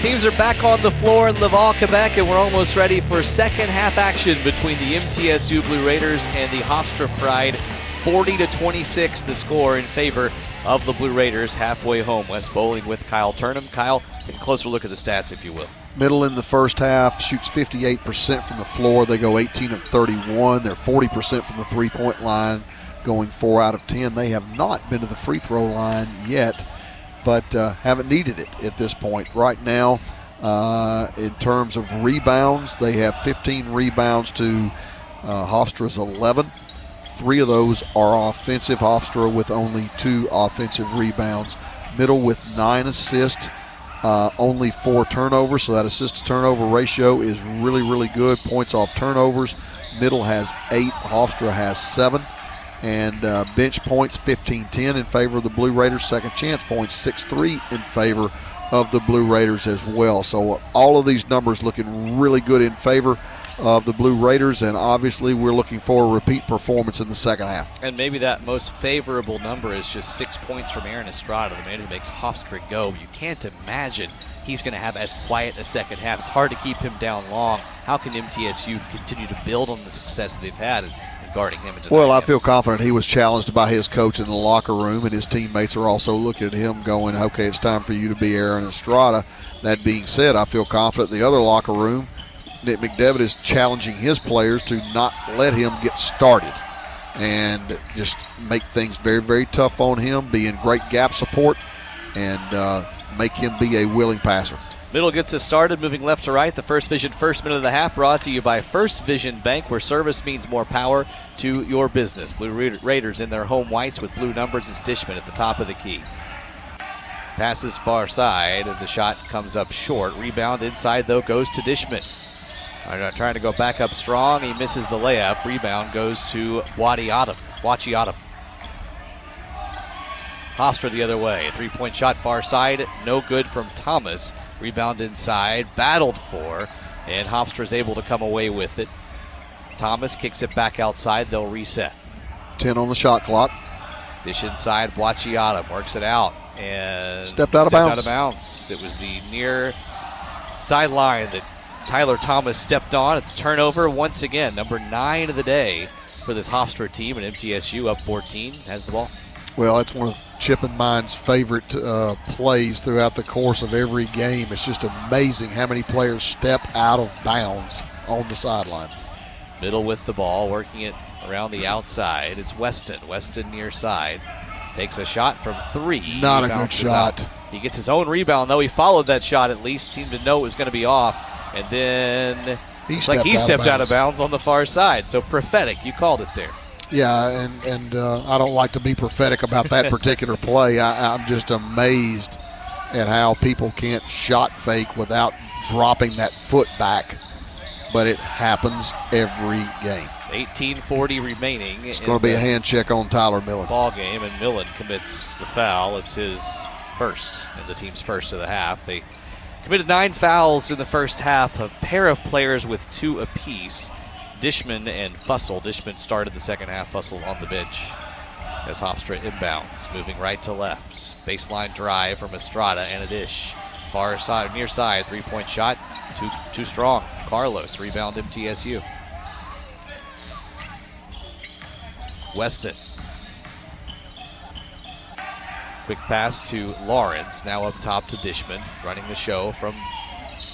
The teams are back on the floor in Laval, Quebec, and we're almost ready for second half action between the MTSU Blue Raiders and the Hofstra Pride. 40-26 the score in favor of the Blue Raiders halfway home. West Bowling with Kyle Turnham. Kyle, take a closer look at the stats, if you will. Middle in the first half, shoots 58% from the floor. They go 18 of 31. They're 40% from the three-point line, going 4 out of 10. They have not been to the free throw line yet, but haven't needed it at this point. Right now, in terms of rebounds, they have 15 rebounds to Hofstra's 11. 3 of those are offensive. Hofstra with only 2 offensive rebounds. Middle with 9 assists, only 4 turnovers. So that assist to turnover ratio is really, really good. Points off turnovers. Middle has 8. Hofstra has 7. And bench points 15-10 in favor of the Blue Raiders. Second chance points 6-3 in favor of the Blue Raiders as well. So all of these numbers looking really good in favor of the Blue Raiders, and obviously we're looking for a repeat performance in the second half. And maybe that most favorable number is just 6 points from Aaron Estrada, the man who makes Hofstra go. You can't imagine he's going to have as quiet a second half. It's hard to keep him down long. How can MTSU continue to build on the success they've had in guarding him? Well, I feel confident he was challenged by his coach in the locker room, and his teammates are also looking at him going, okay, it's time for you to be Aaron Estrada. That being said, I feel confident in the other locker room, Nick McDevitt is challenging his players to not let him get started and just make things very, very tough on him, be in great gap support, and make him be a willing passer. Middle gets us started, moving left to right. The First Vision first minute of the half brought to you by First Vision Bank, where service means more power to your business. Blue Raiders in their home whites with blue numbers. It's Dishman at the top of the key. Passes far side, and the shot comes up short. Rebound inside, though, goes to Dishman. Trying to go back up strong. He misses the layup. Rebound goes to Wachiatum. Hofstra the other way. A three-point shot far side. No good from Thomas. Rebound inside. Battled for. And Hofstra's able to come away with it. Thomas kicks it back outside. They'll reset. 10 on the shot clock. Dish inside. Wachiatum works it out. And stepped out of bounds. It was the near sideline that Tyler Thomas stepped on. It's a turnover once again. Number 9 of the day for this Hofstra team, and MTSU up 14 has the ball. Well, that's one of Chip and mine's favorite plays throughout the course of every game. It's just amazing how many players step out of bounds on the sideline. Middle with the ball, working it around the outside. It's Weston. Weston near side. Takes a shot from 3. Not a good shot. Out. He gets his own rebound, though. He followed that shot at least. Seemed to know it was going to be off. And then he stepped out of bounds on the far side. So prophetic, you called it there. Yeah, and I don't like to be prophetic about that particular play. I'm just amazed at how people can't shot fake without dropping that foot back. But it happens every game. 18:40 remaining. It's going to be a hand check on Tyler Millen. Ball game, and Millen commits the foul. It's his first, and the team's first of the half. They committed 9 fouls in the first half, a pair of players with 2 apiece, Dishman and Fussell. Dishman started the second half, Fussell on the bench as Hofstra inbounds, moving right to left. Baseline drive from Estrada and a dish. Far side, near side, three-point shot, too strong. Carlos, rebound MTSU. Weston. Quick pass to Lawrence, now up top to Dishman, running the show from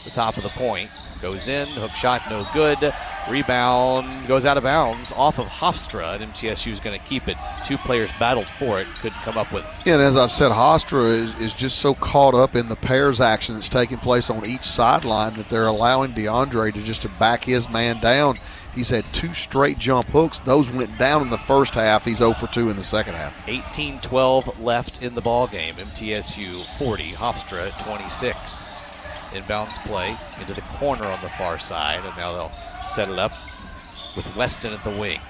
the top of the point. Goes in, hook shot no good. Rebound goes out of bounds off of Hofstra, and MTSU is going to keep it. 2 players battled for it, couldn't come up with it. Yeah, and as I've said, Hofstra is just so caught up in the pairs action that's taking place on each sideline that they're allowing DeAndre to back his man down. He's had 2 straight jump hooks. Those went down in the first half. He's 0 for 2 in the second half. 18-12 left in the ballgame. MTSU 40, Hofstra 26. Inbounds play into the corner on the far side, and now they'll set it up with Weston at the wing.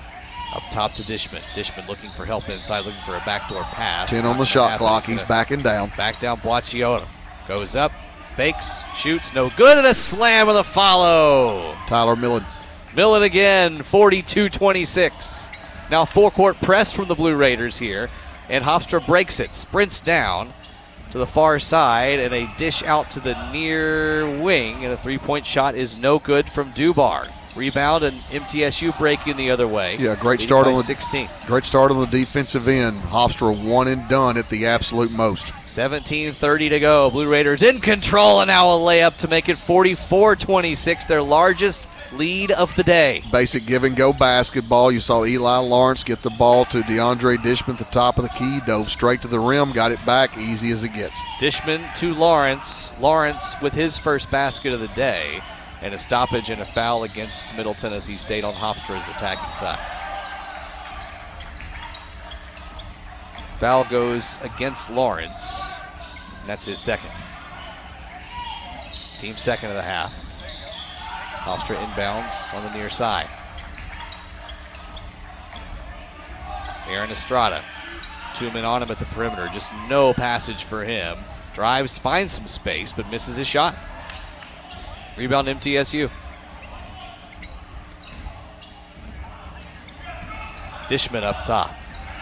Up top to Dishman. Dishman looking for help inside, looking for a backdoor pass. 10 on the shot clock. He's backing down. Back down, Boacciotto. Goes up, fakes, shoots, no good, and a slam with a follow. Tyler Millen. Millen again, 42-26. Now four-court press from the Blue Raiders here, and Hofstra breaks it, sprints down, to the far side and a dish out to the near wing, and a three-point shot is no good from Dubar. Rebound and MTSU breaking the other way. Yeah, great start on the 16. Great start on the defensive end. Hofstra one and done at the absolute most. 17:30 to go. Blue Raiders in control, and now a layup to make it 44-26, their largest lead of the day. Basic give and go basketball. You saw Eli Lawrence get the ball to DeAndre Dishman at the top of the key, dove straight to the rim, got it back, easy as it gets. Dishman to Lawrence. Lawrence with his first basket of the day, and a stoppage and a foul against Middle Tennessee State on Hofstra's attacking side. Foul goes against Lawrence, and that's his second. Team second of the half. Hofstra inbounds on the near side. Aaron Estrada, two men on him at the perimeter, just no passage for him. Drives, finds some space, but misses his shot. Rebound MTSU. Dishman up top.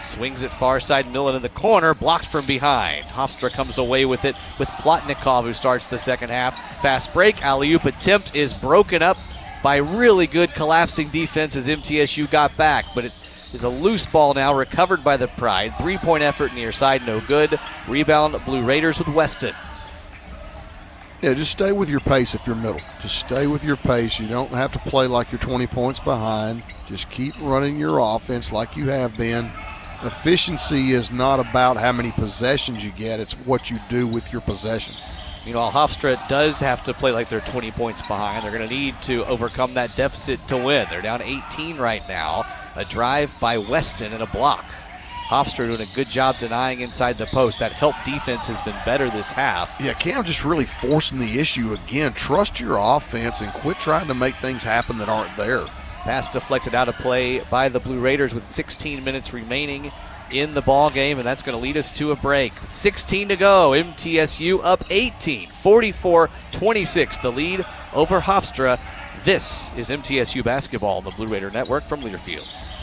Swings it far side, Millen in the corner, blocked from behind. Hofstra comes away with it with Plotnikov, who starts the second half. Fast break, alley-oop attempt is broken up by really good collapsing defense as MTSU got back, but it is a loose ball now, recovered by the Pride. Three-point effort near side, no good. Rebound, Blue Raiders with Weston. Yeah, just stay with your pace if you're middle. Just stay with your pace. You don't have to play like you're 20 points behind. Just keep running your offense like you have been. Efficiency is not about how many possessions you get. It's what you do with your possession. Meanwhile, Hofstra does have to play like they're 20 points behind. They're going to need to overcome that deficit to win. They're down 18 right now. A drive by Weston and a block. Hofstra doing a good job denying inside the post. That help defense has been better this half. Yeah, Cam just really forcing the issue again. Trust your offense and quit trying to make things happen that aren't there. Pass deflected out of play by the Blue Raiders with 16 minutes remaining in the ball game, and that's going to lead us to a break. 16 to go. MTSU up 18, 44-26, the lead over Hofstra. This is MTSU basketball on the Blue Raider Network from Learfield.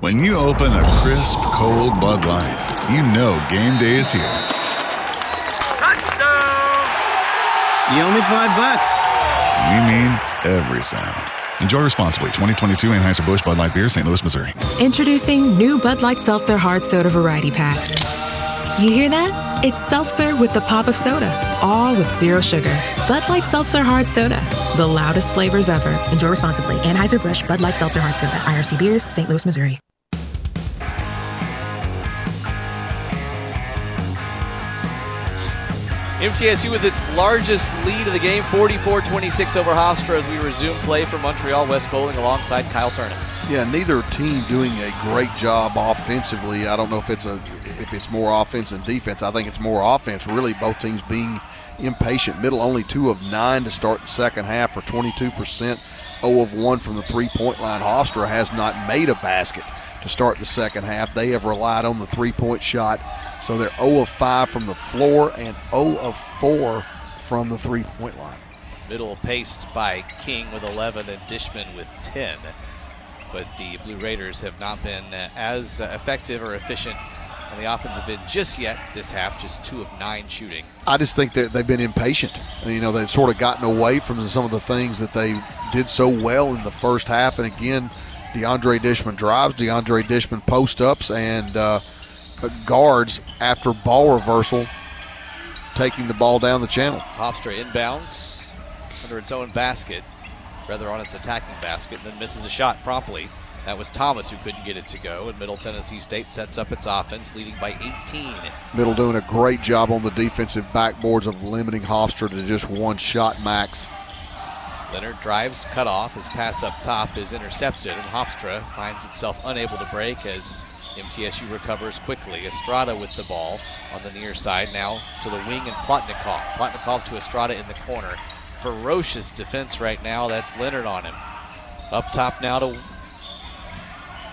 When you open a crisp, cold Bud Light, you know game day is here. Touchdown! You owe me $5. We mean every sound. Enjoy responsibly. 2022 Anheuser-Busch Bud Light Beer, St. Louis, Missouri. Introducing new Bud Light Seltzer Hard Soda Variety Pack. You hear that? It's seltzer with the pop of soda, all with zero sugar. Bud Light Seltzer Hard Soda, the loudest flavors ever. Enjoy responsibly. Anheuser-Busch Bud Light Seltzer Hard Soda, IRC Beers, St. Louis, Missouri. MTSU with its largest lead of the game, 44-26 over Hofstra, as we resume play for Montreal West Bowling alongside Kyle Turnham. Yeah, neither team doing a great job offensively. I don't know if it's more offense than defense. I think it's more offense, really, both teams being impatient. Middle only 2 of 9 to start the second half for 22%, 0 of 1 from the three-point line. Hofstra has not made a basket to start the second half. They have relied on the three-point shot. So they're 0 of 5 from the floor and 0 of 4 from the three-point line. Middle paced by King with 11 and Dishman with 10. But the Blue Raiders have not been as effective or efficient on the offensive end just yet this half, just 2 of 9 shooting. I just think that they've been impatient. You know, they've sort of gotten away from some of the things that they did so well in the first half. And again, DeAndre Dishman drives, DeAndre Dishman post-ups, and guards after ball reversal taking the ball down the channel. Hofstra inbounds under its own basket, rather on its attacking basket, and then misses a shot promptly. That was Thomas who couldn't get it to go, and Middle Tennessee State sets up its offense, leading by 18. Middle doing a great job on the defensive backboards of limiting Hofstra to just one shot max. Leonard drives, cut off, his pass up top is intercepted, and Hofstra finds itself unable to break as MTSU recovers quickly. Estrada with the ball on the near side, now to the wing, and Plotnikov. Plotnikov to Estrada in the corner. Ferocious defense right now, that's Leonard on him. Up top now to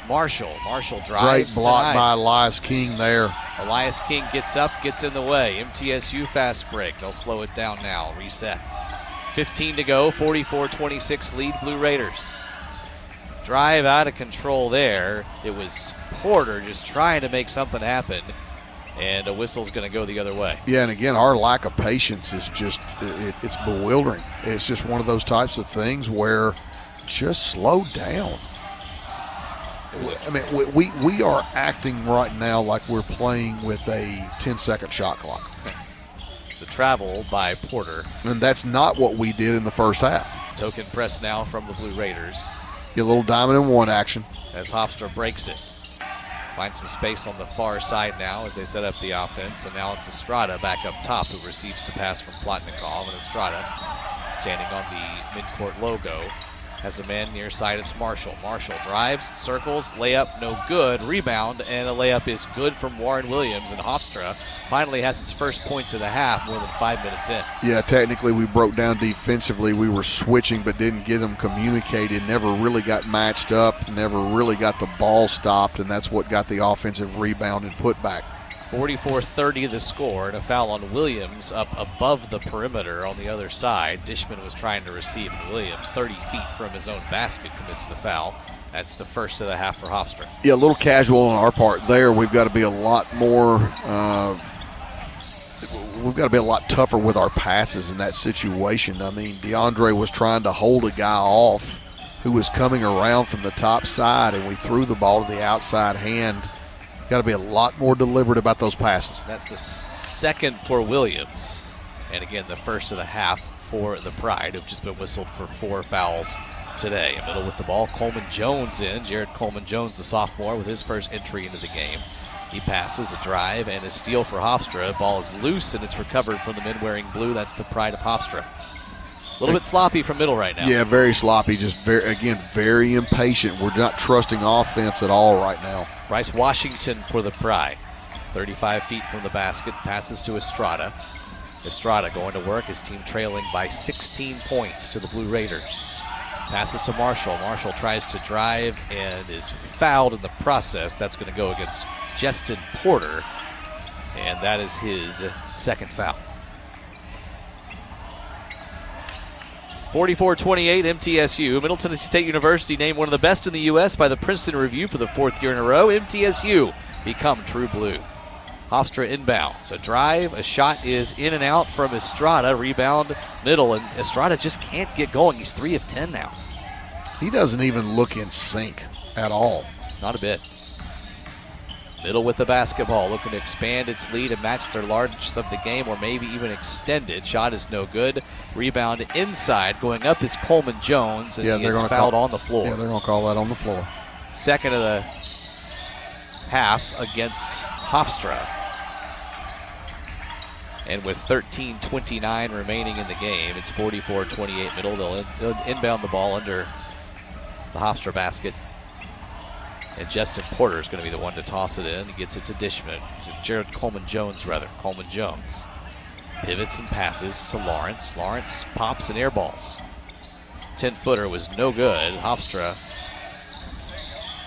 Marshall. Marshall drives. Great block tonight by Elias King there. Elias King gets up, gets in the way. MTSU fast break. They'll slow it down now. Reset. 15 to go, 44-26 lead, Blue Raiders. Drive out of control there. It was Porter just trying to make something happen, and a whistle's going to go the other way. Yeah, and again, our lack of patience is just, it's bewildering. It's just one of those types of things where just slow down. I mean, we are acting right now like we're playing with a 10-second shot clock. It's a travel by Porter. And that's not what we did in the first half. Token press now from the Blue Raiders. Get a little diamond and one action. As Hofstra breaks it. Finds some space on the far side now as they set up the offense. And now it's Estrada back up top who receives the pass from Plotnikov. And Estrada, standing on the midcourt logo, has a man near side. It's Marshall. Marshall drives, circles, layup, no good, rebound, and a layup is good from Warren Williams, and Hofstra finally has its first points of the half more than 5 minutes in. Yeah, technically we broke down defensively. We were switching but didn't get them communicated, never really got matched up, never really got the ball stopped, and that's what got the offensive rebound and putback. 44-30 the score, and a foul on Williams up above the perimeter on the other side. Dishman was trying to receive, and Williams, 30 feet from his own basket, commits the foul. That's the first of the half for Hofstra. Yeah, a little casual on our part there. We've got to be a lot more, we've got to be a lot tougher with our passes in that situation. I mean, DeAndre was trying to hold a guy off who was coming around from the top side, and we threw the ball to the outside hand. Got to be a lot more deliberate about those passes. That's the second for Williams. And again, the first of the half for the Pride, who've just been whistled for four fouls today. In middle with the ball, Coleman Jones in. Jared Coleman Jones, the sophomore, with his first entry into the game. He passes a drive and a steal for Hofstra. Ball is loose, and it's recovered from the men wearing blue. That's the Pride of Hofstra. A little bit sloppy from middle right now. Yeah, very sloppy. Just, very impatient. We're not trusting offense at all right now. Bryce Washington for the Pride. 35 feet from the basket. Passes to Estrada. Estrada going to work. His team trailing by 16 points to the Blue Raiders. Passes to Marshall. Marshall tries to drive and is fouled in the process. That's going to go against Justin Porter. And that is his second foul. 44-28, MTSU. Middle Tennessee State University named one of the best in the U.S. by the Princeton Review for the fourth year in a row. MTSU become true blue. Hofstra inbounds. A drive, a shot is in and out from Estrada. Rebound middle, and Estrada just can't get going. He's 3 of 10 now. He doesn't even look in sync at all. Not a bit. Middle with the basketball, looking to expand its lead and match their largest of the game, or maybe even extend it. Shot is no good. Rebound inside. Going up is Coleman Jones, and he's fouled on the floor. Yeah, they're going to call that on the floor. Second of the half against Hofstra. And with 13:29 remaining in the game, it's 44-28 middle. They'll inbound the ball under the Hofstra basket. And Justin Porter is going to be the one to toss it in. He gets it to Dishman. Jared Coleman Jones, rather. Coleman Jones pivots and passes to Lawrence. Lawrence pops and air balls. 10-footer was no good. Hofstra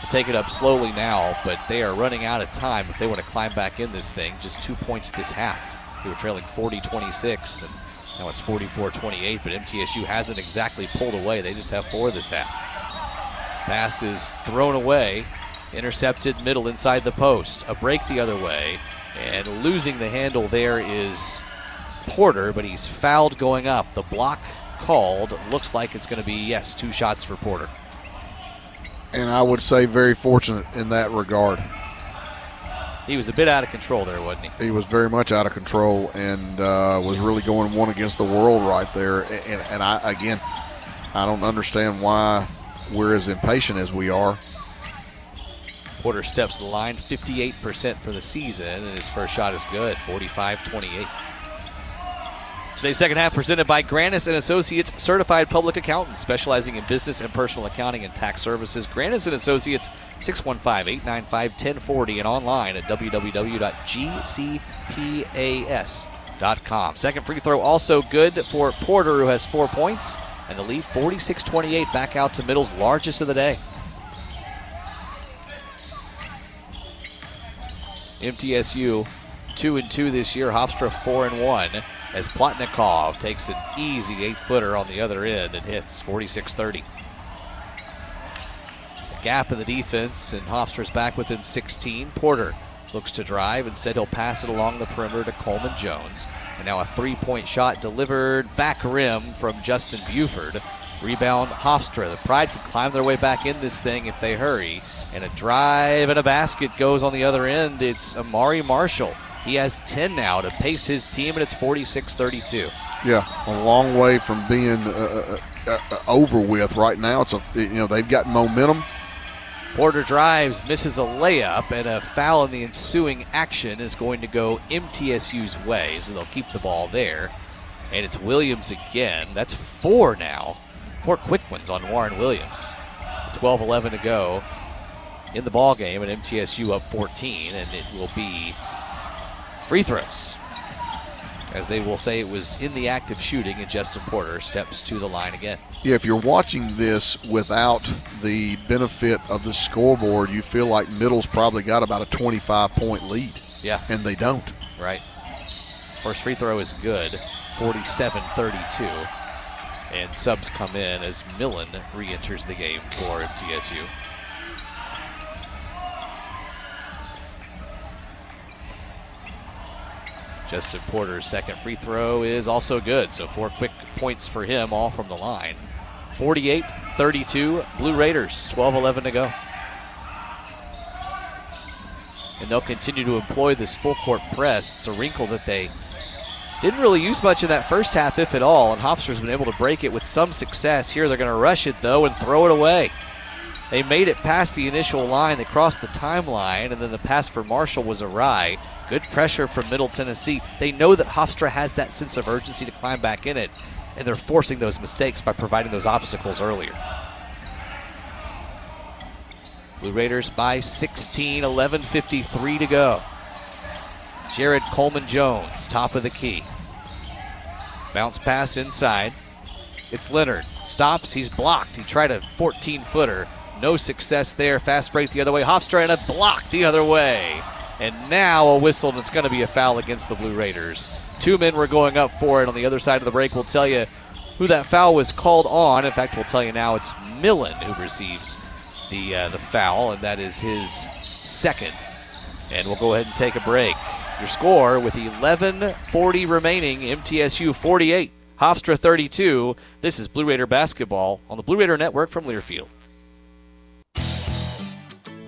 will take it up slowly now, but they are running out of time if they want to climb back in this thing. Just 2 points this half. They were trailing 40-26, and now it's 44-28, but MTSU hasn't exactly pulled away. They just have 4 this half. Pass is thrown away. Intercepted middle inside the post. A break the other way. And losing the handle there is Porter, but he's fouled going up. The block called. Looks like it's going to be, yes, 2 shots for Porter. And I would say very fortunate in that regard. He was a bit out of control there, wasn't he? He was very much out of control and was really going one against the world right there. And I don't understand why we're as impatient as we are. Porter steps the line, 58% for the season, and his first shot is good, 45-28. Today's second half presented by Grannis and Associates, certified public accountants specializing in business and personal accounting and tax services. Grannis and Associates, 615-895-1040 and online at www.gcpas.com. Second free throw also good for Porter, who has 4 points, and the lead 46-28 back out to Middle's largest of the day. MTSU 2-2 this year, Hofstra 4-1, as Plotnikov takes an easy 8-footer on the other end and hits 46-30. A gap in the defense, and Hofstra's back within 16. Porter looks to drive. Instead, he'll pass it along the perimeter to Coleman Jones. And now a three-point shot delivered back rim from Justin Buford. Rebound Hofstra. The Pride can climb their way back in this thing if they hurry. And a drive and a basket goes on the other end. It's Amari Marshall. He has 10 now to pace his team, and it's 46-32. Yeah, a long way from being over with right now. It's they've got momentum. Porter drives, misses a layup, and a foul in the ensuing action is going to go MTSU's way, so they'll keep the ball there. And it's Williams again. That's four now. Four quick ones on Warren Williams. 12-11 to go in the ball game, and MTSU up 14, and it will be free throws, as they will say it was in the act of shooting, and Justin Porter steps to the line again. Yeah, if you're watching this without the benefit of the scoreboard, you feel like Middle's probably got about a 25-point lead. Yeah. And they don't. Right. First free throw is good, 47-32. And subs come in as Millen re-enters the game for MTSU. Justin Porter's second free throw is also good, so 4 quick points for him, all from the line. 48-32, Blue Raiders, 12-11 to go. And they'll continue to employ this full-court press. It's a wrinkle that they didn't really use much in that first half, if at all, and Hofstra's been able to break it with some success. Here they're going to rush it, though, and throw it away. They made it past the initial line. They crossed the timeline, and then the pass for Marshall was awry. Good pressure from Middle Tennessee. They know that Hofstra has that sense of urgency to climb back in it, and they're forcing those mistakes by providing those obstacles earlier. Blue Raiders by 16, 11:53 to go. Jared Coleman Jones, top of the key. Bounce pass inside. It's Leonard. Stops. He's blocked. He tried a 14-footer. No success there. Fast break the other way. Hofstra and a block the other way. And now a whistle that's going to be a foul against the Blue Raiders. 2 men were going up for it. On the other side of the break, we'll tell you who that foul was called on. In fact, we'll tell you now it's Millen who receives the foul, and that is his second. And we'll go ahead and take a break. Your score with 11:40 remaining, MTSU 48, Hofstra 32. This is Blue Raider basketball on the Blue Raider Network from Learfield.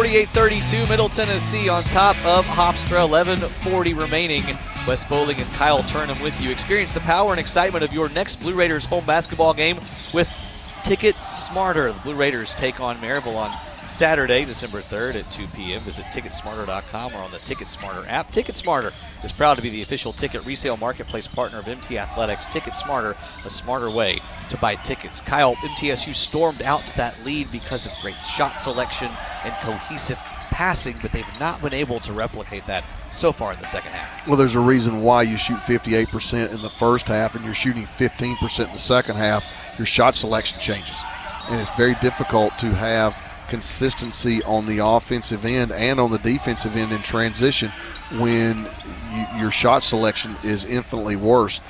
Middle Tennessee on top of Hofstra, 11:40 remaining. West Bowling and Kyle Turnham with you. Experience the power and excitement of your next Blue Raiders home basketball game with Ticket Smarter. The Blue Raiders take on Maryville on Saturday, December 3rd at 2 p.m. Visit ticketsmarter.com or on the Ticket Smarter app. Ticket Smarter is proud to be the official ticket resale marketplace partner of MT Athletics. Ticket Smarter, a smarter way to buy tickets. Kyle, MTSU stormed out to that lead because of great shot selection and cohesive passing, but they've not been able to replicate that so far in the second half. Well, there's a reason why you shoot 58% in the first half and you're shooting 15% in the second half. Your shot selection changes, and it's very difficult to have consistency on the offensive end and on the defensive end in transition when your shot selection is infinitely worse.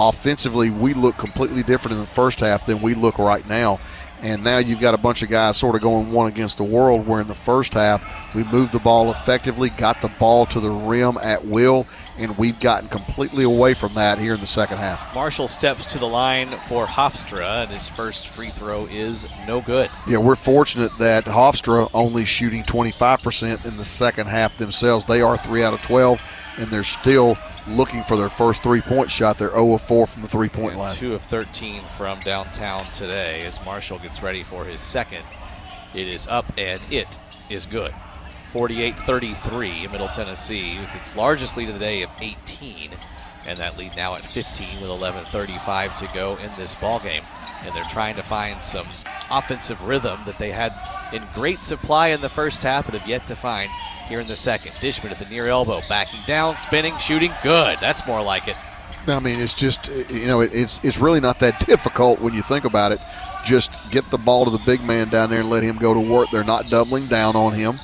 Offensively, we look completely different in the first half than we look right now, and now you've got a bunch of guys sort of going one against the world, where in the first half we moved the ball effectively, got the ball to the rim at will, and we've gotten completely away from that here in the second half. Marshall steps to the line for Hofstra, and his first free throw is no good. Yeah, we're fortunate that Hofstra only shooting 25% in the second half themselves. They are 3 out of 12, and they're still looking for their first three-point shot. They're 0 of 4 from the three-point line. 2 of 13 from downtown today as Marshall gets ready for his second. It is up, and it is good. 48-33 in Middle Tennessee with its largest lead of the day of 18, and that lead now at 15 with 11:35 to go in this ballgame. And they're trying to find some offensive rhythm that they had in great supply in the first half but have yet to find here in the second. Dishman at the near elbow, backing down, spinning, shooting, good. That's more like it. I mean, it's just, you know, it's really not that difficult when you think about it. Just get the ball to the big man down there and let him go to work. They're not doubling down on him.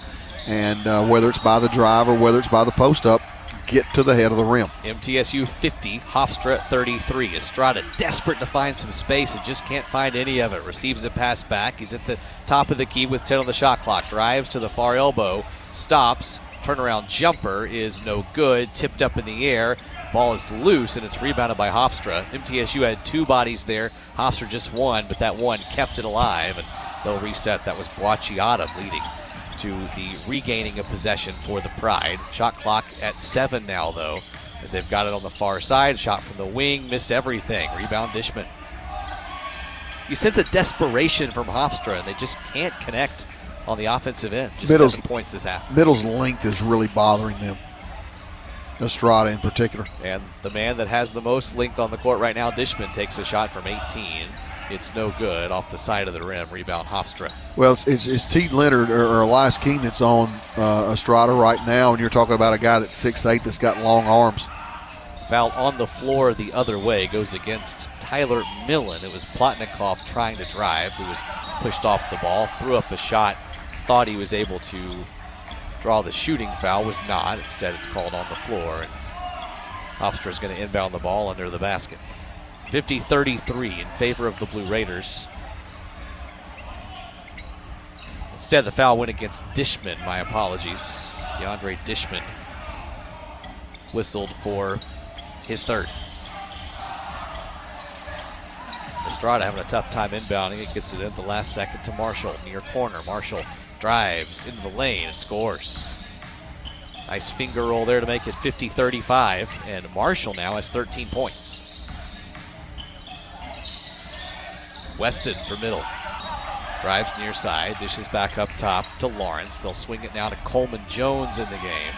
And whether it's by the drive or whether it's by the post-up, get to the head of the rim. MTSU 50, Hofstra 33. Estrada desperate to find some space and just can't find any of it. Receives a pass back. He's at the top of the key with 10 on the shot clock. Drives to the far elbow. Stops. Turnaround jumper is no good. Tipped up in the air. Ball is loose, and it's rebounded by Hofstra. MTSU had two bodies there. Hofstra just one, but that one kept it alive. And they'll reset. That was Boacciata leading to the regaining of possession for the Pride. Shot clock at 7 now, though, as they've got it on the far side. Shot from the wing, missed everything. Rebound Dishman. You sense a desperation from Hofstra, and they just can't connect on the offensive end. Just Middle's, 7 points this half. Middle's length is really bothering them, Estrada in particular. And the man that has the most length on the court right now, Dishman, takes a shot from 18. It's no good off the side of the rim. Rebound Hofstra. Well, it's T. Leonard or Elias King that's on Estrada right now, and you're talking about a guy that's 6'8", that's got long arms. Foul on the floor the other way goes against Tyler Millen. It was Plotnikov trying to drive, who was pushed off the ball, threw up a shot, thought he was able to draw the shooting foul, was not. Instead, it's called on the floor, and Hofstra's going to inbound the ball under the basket. 50-33 in favor of the Blue Raiders. Instead, the foul went against Dishman. My apologies. DeAndre Dishman whistled for his third. Estrada having a tough time inbounding. It gets it at the last second to Marshall. Near corner. Marshall drives into the lane and scores. Nice finger roll there to make it 50-35. And Marshall now has 13 points. Weston for middle. Drives near side, dishes back up top to Lawrence. They'll swing it now to Coleman Jones in the game.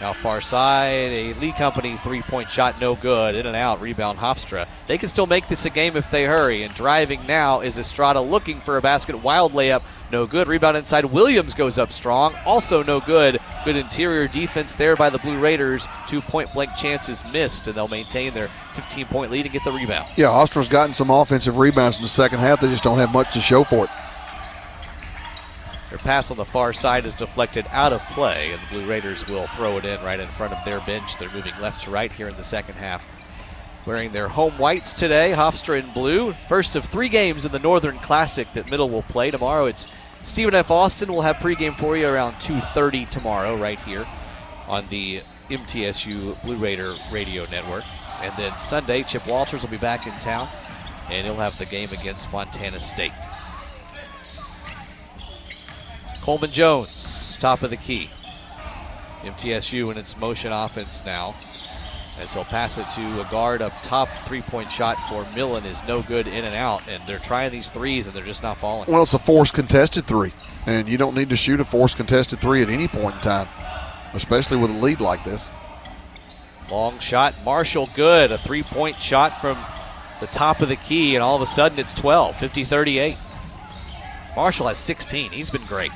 Now far side, a Lee Company three-point shot, no good. In and out, rebound Hofstra. They can still make this a game if they hurry. And driving now is Estrada looking for a basket. Wild layup, no good. Rebound inside, Williams goes up strong. Also no good. Good interior defense there by the Blue Raiders. 2 point blank chances missed, and they'll maintain their 15-point lead and get the rebound. Yeah, Ostra's gotten some offensive rebounds in the second half. They just don't have much to show for it. Their pass on the far side is deflected out of play, and the Blue Raiders will throw it in right in front of their bench. They're moving left to right here in the second half. Wearing their home whites today, Hofstra in blue. First of three games in the Northern Classic that Middle will play tomorrow. It's Stephen F. Austin. We'll have pregame for you around 2:30 tomorrow right here on the MTSU Blue Raider Radio Network. And then Sunday, Chip Walters will be back in town, and he'll have the game against Montana State. Coleman Jones, top of the key. MTSU in its motion offense now, as he'll pass it to a guard up top. Three-point shot for Millen is no good, in and out, and they're trying these threes, and they're just not falling. Well, it's a forced contested three, and you don't need to shoot a forced contested three at any point in time, especially with a lead like this. Long shot, Marshall good. A three-point shot from the top of the key, and all of a sudden it's 12, 50-38. Marshall has 16. He's been great.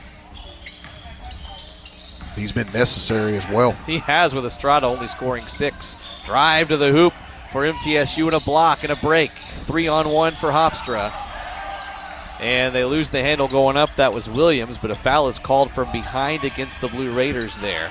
He's been necessary as well. He has, with Estrada only scoring 6. Drive to the hoop for MTSU, and a block and a break. 3-on-1 for Hofstra. And they lose the handle going up. That was Williams, but a foul is called from behind against the Blue Raiders there.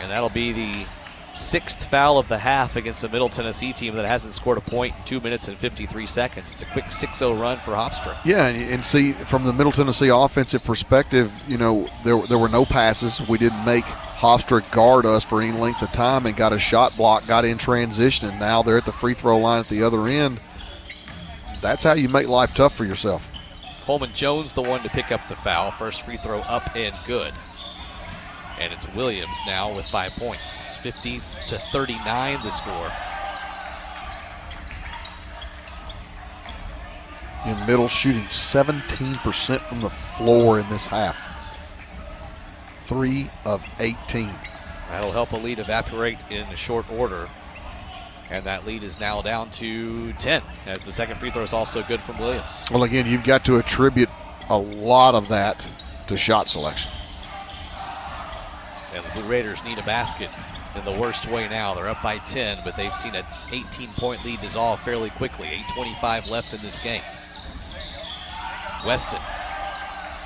And that'll be the 6th foul of the half against the Middle Tennessee team that hasn't scored a point in 2 minutes and 53 seconds. It's a quick 6-0 run for Hofstra. Yeah, and see, from the Middle Tennessee offensive perspective, you know, there were no passes. We didn't make Hofstra guard us for any length of time and got a shot block, got in transition, and now they're at the free throw line at the other end. That's how you make life tough for yourself. Coleman Jones, the one to pick up the foul. First free throw up and good. And it's Williams now with 5 points. 50-39 the score. In Middle shooting 17% from the floor in this half. 3 of 18. That'll help a lead evaporate in short order. And that lead is now down to 10, as the second free throw is also good from Williams. Well, again, you've got to attribute a lot of that to shot selection. And the Blue Raiders need a basket in the worst way now. They're up by 10, but they've seen an 18-point lead dissolve fairly quickly. 8:25 left in this game. Weston,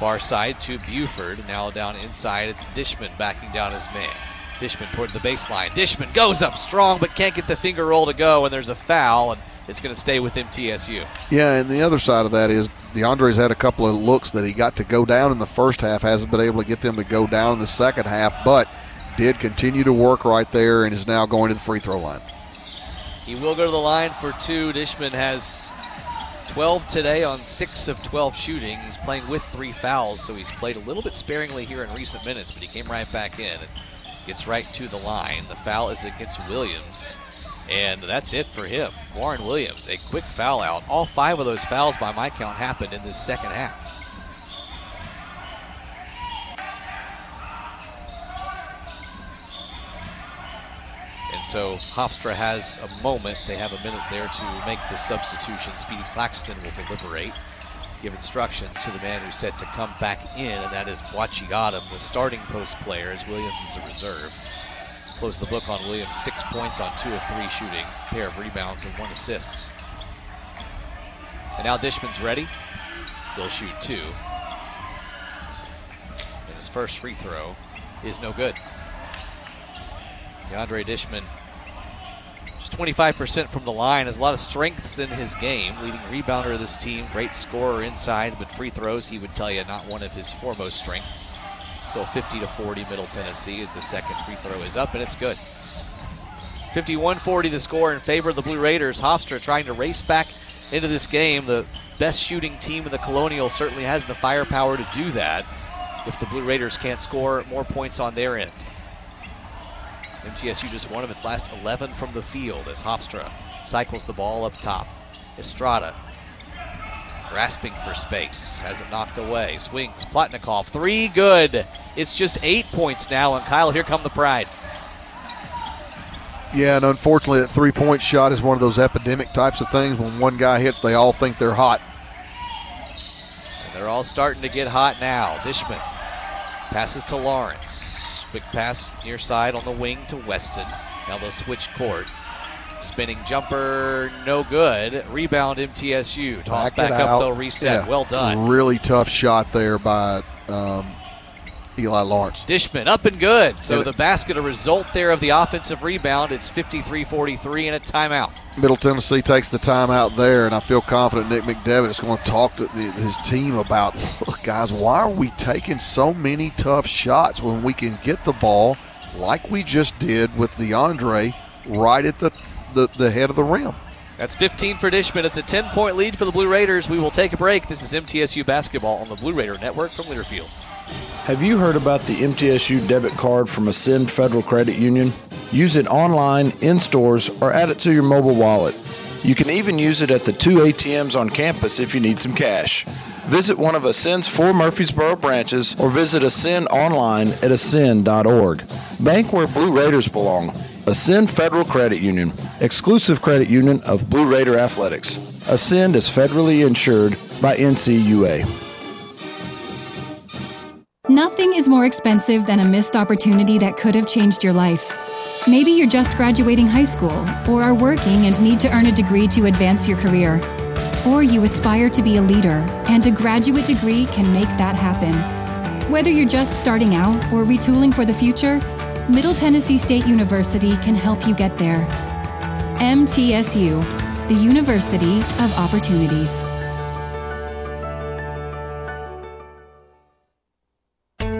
far side to Buford. Now down inside, it's Dishman backing down his man. Dishman toward the baseline. Dishman goes up strong, but can't get the finger roll to go, and there's a foul, and it's going to stay with MTSU. Yeah, and the other side of that is DeAndre's had a couple of looks that he got to go down in the first half, hasn't been able to get them to go down in the second half, but did continue to work right there and is now going to the free throw line. He will go to the line for two. Dishman has 12 today on 6 of 12 shooting. He's playing with 3 fouls, so he's played a little bit sparingly here in recent minutes, but he came right back in and gets right to the line. The foul is against Williams. And that's it for him. Warren Williams, a quick foul out. All 5 of those fouls, by my count, happened in this second half. And so Hofstra has a moment. They have a minute there to make the substitution. Speedy Claxton will deliberate, give instructions to the man who's set to come back in, and that is Boachigadam, the starting post player, as Williams is a reserve. Close the book on Williams, 6 points on 2 of 3 shooting, a pair of rebounds and 1 assist. And now Dishman's ready. He'll shoot 2. And his first free throw is no good. DeAndre Dishman, just 25% from the line, has a lot of strengths in his game. Leading rebounder of this team, great scorer inside, but free throws, he would tell you, not one of his foremost strengths. Still 50-40 Middle Tennessee as the second free throw is up, and it's good. 51-40 the score in favor of the Blue Raiders. Hofstra trying to race back into this game. The best shooting team in the Colonial certainly has the firepower to do that if the Blue Raiders can't score more points on their end. MTSU just one of its last 11 from the field as Hofstra cycles the ball up top. Estrada grasping for space, has it knocked away, swings, Plotnikov, three, good. It's just 8 points now, and Kyle, here come the Pride. Yeah, and unfortunately that three-point shot is one of those epidemic types of things. When one guy hits, they all think they're hot. And they're all starting to get hot now. Dishman passes to Lawrence. Quick pass near side on the wing to Weston. Now they'll switch court. Spinning jumper, no good. Rebound MTSU. Toss back up, they'll reset. Yeah. Well done. Really tough shot there by Eli Lawrence. Dishman up and good. So the basket, a result there of the offensive rebound. It's 53-43 and a timeout. Middle Tennessee takes the timeout there, and I feel confident Nick McDevitt is going to talk to his team about, look, guys, why are we taking so many tough shots when we can get the ball like we just did with DeAndre right at the head of the rim? That's 15 for Dishman. It's a 10-point lead for the Blue Raiders. We will take a break. This is MTSU Basketball on the Blue Raider Network from Learfield. Have you heard about the MTSU debit card from Ascend Federal Credit Union? Use it online, in stores, or add it to your mobile wallet. You can even use it at the two ATMs on campus if you need some cash. Visit one of Ascend's four Murfreesboro branches or visit Ascend online at ascend.org. Bank where Blue Raiders belong. Ascend Federal Credit Union, exclusive credit union of Blue Raider Athletics. Ascend is federally insured by NCUA. Nothing is more expensive than a missed opportunity that could have changed your life. Maybe you're just graduating high school, or are working and need to earn a degree to advance your career. Or you aspire to be a leader, and a graduate degree can make that happen. Whether you're just starting out or retooling for the future, Middle Tennessee State University can help you get there. MTSU, the University of Opportunities.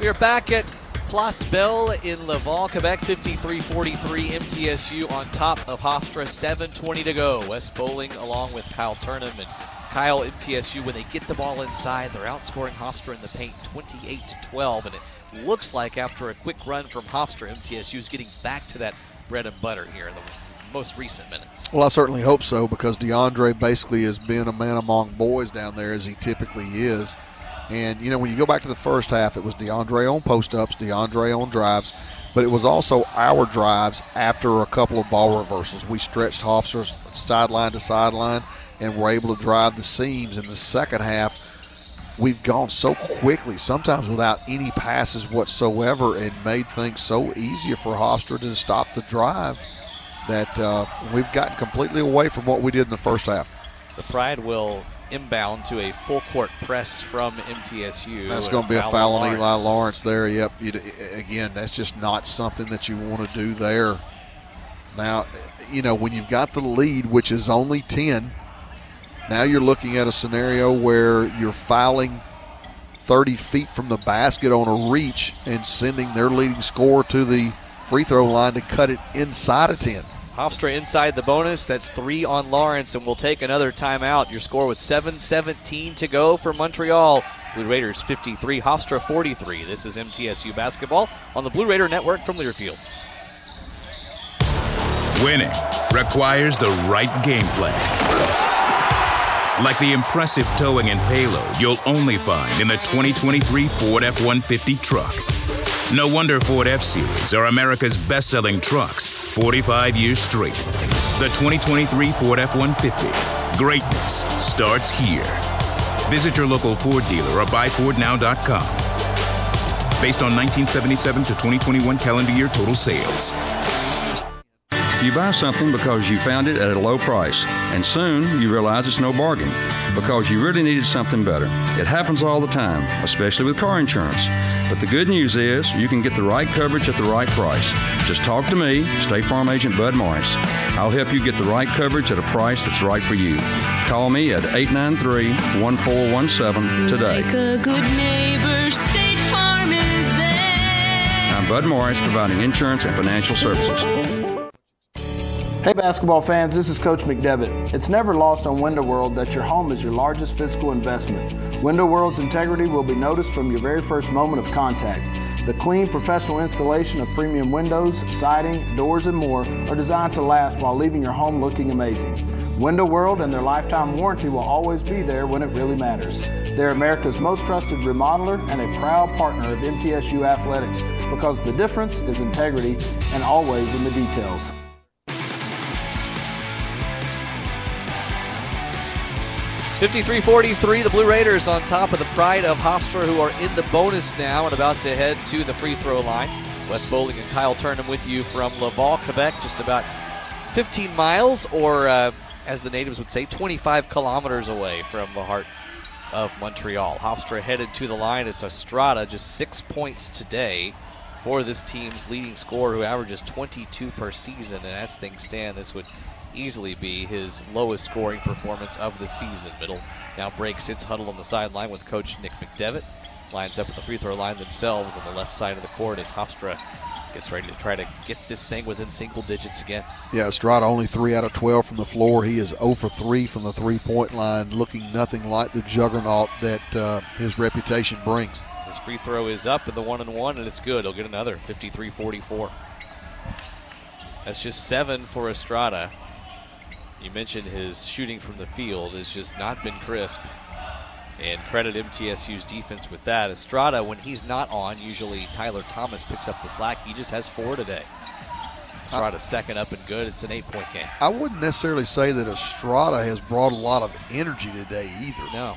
We are back at Place Belle in Laval, Quebec. 53-43, MTSU on top of Hofstra, 7:20 to go. West Bowling along with Kyle Turnham. And Kyle, MTSU, when they get the ball inside, they're outscoring Hofstra in the paint 28-12. And it looks like after a quick run from Hofstra, MTSU is getting back to that bread and butter here in the most recent minutes. Well, I certainly hope so, because DeAndre basically has been a man among boys down there, as he typically is. And, you know, when you go back to the first half, it was DeAndre on post-ups, DeAndre on drives, but it was also our drives after a couple of ball reversals. We stretched Hofstra sideline to sideline and were able to drive the seams. In the second half, we've gone so quickly, sometimes without any passes whatsoever, and made things so easier for Hofstra to stop the drive that we've gotten completely away from what we did in the first half. The Pride will inbound to a full-court press from MTSU. That's going to be a foul on Eli Lawrence there. Yep. Again, that's just not something that you want to do there. Now, you know, when you've got the lead, which is only 10, now you're looking at a scenario where you're fouling 30 feet from the basket on a reach and sending their leading scorer to the free throw line to cut it inside of 10. Hofstra inside the bonus. That's three on Lawrence, and we'll take another timeout. Your score with 7:17 to go for Montreal. Blue Raiders 53, Hofstra 43. This is MTSU Basketball on the Blue Raider Network from Learfield. Winning requires the right game plan, like the impressive towing and payload you'll only find in the 2023 Ford F-150 truck. No wonder Ford F-Series are America's best-selling trucks 45 years straight. The 2023 Ford F-150. Greatness starts here. Visit your local Ford dealer or buyfordnow.com. Based on 1977 to 2021 calendar year total sales. You buy something because you found it at a low price, and soon you realize it's no bargain because you really needed something better. It happens all the time, especially with car insurance. But the good news is you can get the right coverage at the right price. Just talk to me, State Farm Agent Bud Morris. I'll help you get the right coverage at a price that's right for you. Call me at 893-1417 today. Like a good neighbor, State Farm is there. I'm Bud Morris, providing insurance and financial services. Hey basketball fans, this is Coach McDevitt. It's never lost on Window World that your home is your largest physical investment. Window World's integrity will be noticed from your very first moment of contact. The clean, professional installation of premium windows, siding, doors, and more are designed to last while leaving your home looking amazing. Window World and their lifetime warranty will always be there when it really matters. They're America's most trusted remodeler and a proud partner of MTSU Athletics, because the difference is integrity and always in the details. The Blue Raiders on top of the Pride of Hofstra, who are in the bonus now and about to head to the free throw line. West Bowling and Kyle Turnham with you from Laval, Quebec, just about 15 miles or, as the natives would say, 25 kilometers away from the heart of Montreal. Hofstra headed to the line. It's Estrada, just 6 points today for this team's leading scorer, who averages 22 per season. And as things stand, this would easily be his lowest scoring performance of the season. Middle now breaks its huddle on the sideline with Coach Nick McDevitt. Lines up at the free throw line themselves on the left side of the court as Hofstra gets ready to try to get this thing within single digits again. Yeah, Estrada only 3 out of 12 from the floor. He is 0 for 3 from the three-point line, looking nothing like the juggernaut that his reputation brings. His free throw is up in the 1-and-1, and it's good. He'll get another, 53-44. That's just 7 for Estrada. You mentioned his shooting from the field has just not been crisp, and credit MTSU's defense with that. Estrada, when he's not on, usually Tyler Thomas picks up the slack. He just has 4 today. Estrada second up and good. It's an 8-point game. I wouldn't necessarily say that Estrada has brought a lot of energy today either. No.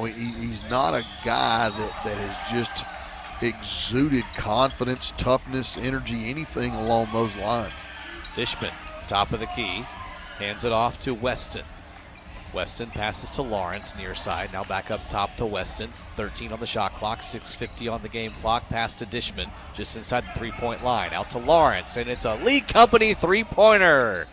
He's not a guy that has just exuded confidence, toughness, energy, anything along those lines. Dishman, top of the key. Hands it off to Weston. Weston passes to Lawrence, near side. Now back up top to Weston. 13 on the shot clock, 6:50 on the game clock. Pass to Dishman, just inside the three-point line. Out to Lawrence, and it's a Lee Company three-pointer.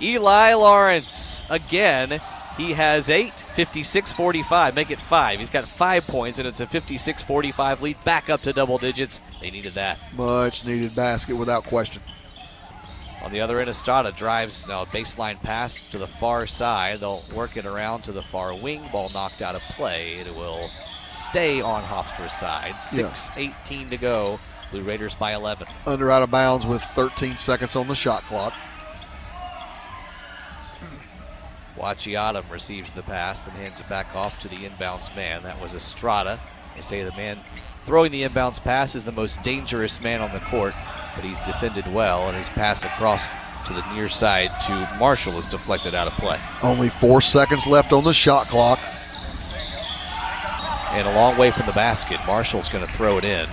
Eli Lawrence, again, he has 8, 56-45. Make it 5. He's got 5 points, and it's a 56-45 lead. Back up to double digits. They needed that. Much needed basket without question. On the other end, Estrada drives now a baseline pass to the far side. They'll work it around to the far wing. Ball knocked out of play. It will stay on Hofstra's side. 6:18 to go. Blue Raiders by 11. Under out of bounds with 13 seconds on the shot clock. Wachiadam receives the pass and hands it back off to the inbounds man. That was Estrada. They say the man throwing the inbounds pass is the most dangerous man on the court, but he's defended well, and his pass across to the near side to Marshall is deflected out of play. Only 4 seconds left on the shot clock. And a long way from the basket, Marshall's going to throw it in,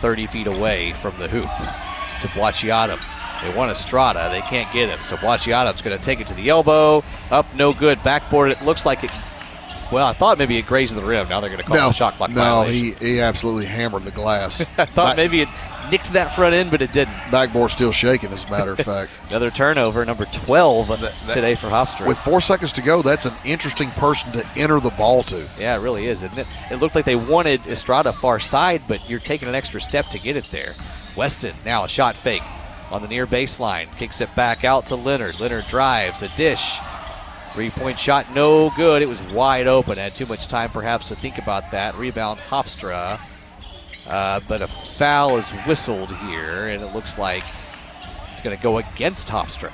30 feet away from the hoop to Boachiadam. They want Estrada. They can't get him, so Boachiadam's going to take it to the elbow. Up, no good. Backboard, it looks like it. Well, I thought maybe it grazed the rim. Now they're going to call the shot clock violation. No, he absolutely hammered the glass. I thought maybe it nicked that front end, but it didn't. Backboard still shaking, as a matter of fact. Another turnover, number 12 today for Hofstra. With 4 seconds to go, that's an interesting person to enter the ball to. Yeah, it really is, isn't it? It looked like they wanted Estrada far side, but you're taking an extra step to get it there. Weston, now a shot fake on the near baseline. Kicks it back out to Leonard. Leonard drives, a dish. Three-point shot, no good. It was wide open. Had too much time, perhaps, to think about that. Rebound, Hofstra. But a foul is whistled here, and it looks like it's going to go against Hofstra.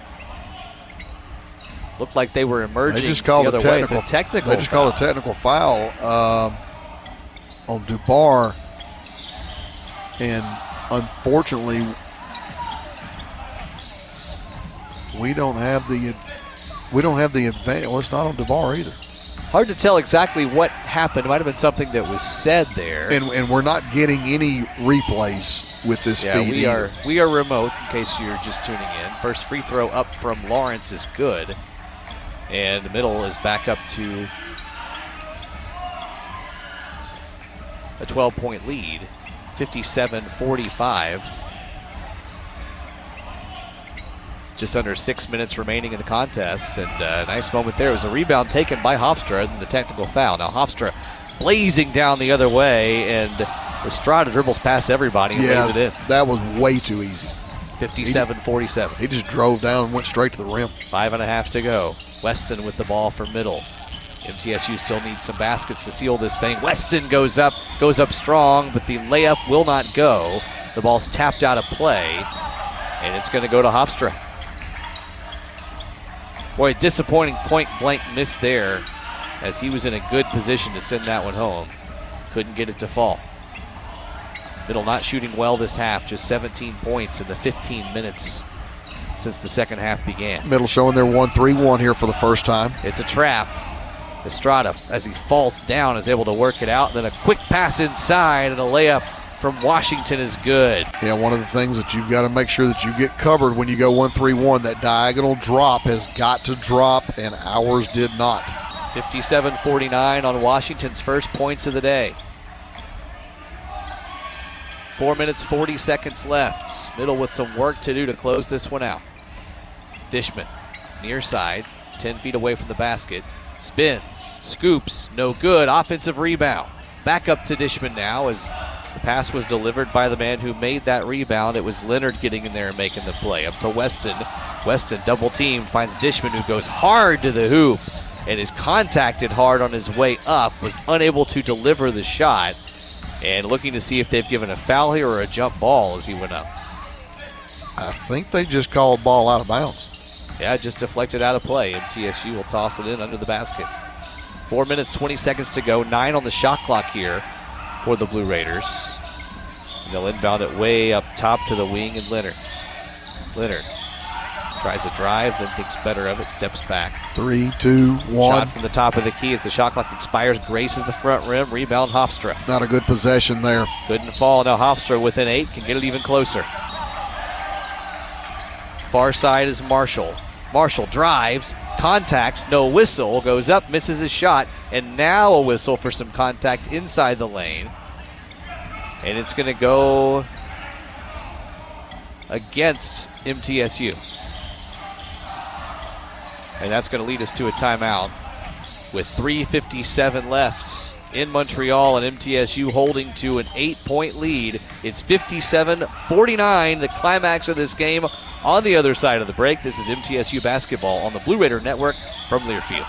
Looked like they were emerging the other way. It's a technical foul. They just called a technical foul on Dubar. And unfortunately, we don't have the advantage. Well, it's not on Dubar either. Hard to tell exactly what happened. It might have been something that was said there. And we're not getting any replays with this feed. We are remote, in case you're just tuning in. First free throw up from Lawrence is good. And the middle is back up to a 12-point lead, 57-45. just under 6 minutes remaining in the contest. And a nice moment there. It was a rebound taken by Hofstra and the technical foul. Now Hofstra blazing down the other way, and Estrada dribbles past everybody and lays it in. That was way too easy. 57-47. He just drove down and went straight to the rim. 5.5 to go. Weston with the ball for middle. MTSU still needs some baskets to seal this thing. Weston goes up strong, but the layup will not go. The ball's tapped out of play, and it's going to go to Hofstra. Boy, a disappointing point-blank miss there as he was in a good position to send that one home. Couldn't get it to fall. Middle not shooting well this half, just 17 points in the 15 minutes since the second half began. Middle showing their 1-3-1 here for the first time. It's a trap. Estrada, as he falls down, is able to work it out. Then a quick pass inside and a layup from Washington is good. Yeah, one of the things that you've got to make sure that you get covered when you go 1-3-1, that diagonal drop has got to drop, and ours did not. 57-49 on Washington's first points of the day. 4 minutes, 40 seconds left. Middle with some work to do to close this one out. Dishman, near side, 10 feet away from the basket. Spins, scoops, no good. Offensive rebound. Back up to Dishman now as the pass was delivered by the man who made that rebound. It was Leonard getting in there and making the play. Up to Weston. Weston double team, finds Dishman, who goes hard to the hoop and is contacted hard on his way up. Was unable to deliver the shot, and looking to see if they've given a foul here or a jump ball as he went up. I think they just called ball out of bounds. Yeah, just deflected out of play. MTSU will toss it in under the basket. 4 minutes, 20 seconds to go. 9 on the shot clock here for the Blue Raiders. And they'll inbound it way up top to the wing and Leonard. Leonard tries to drive, then thinks better of it, steps back. 3, 2, 1. Shot from the top of the key as the shot clock expires. Graces the front rim. Rebound Hofstra. Not a good possession there. Couldn't fall. Now Hofstra within 8 can get it even closer. Far side is Marshall. Marshall drives, contact, no whistle, goes up, misses his shot, and now a whistle for some contact inside the lane. And it's going to go against MTSU. And that's going to lead us to a timeout with 3:57 left in Montreal, and MTSU holding to an 8-point lead. It's 57-49, the climax of this game. On the other side of the break, this is MTSU basketball on the Blue Raider Network from Learfield.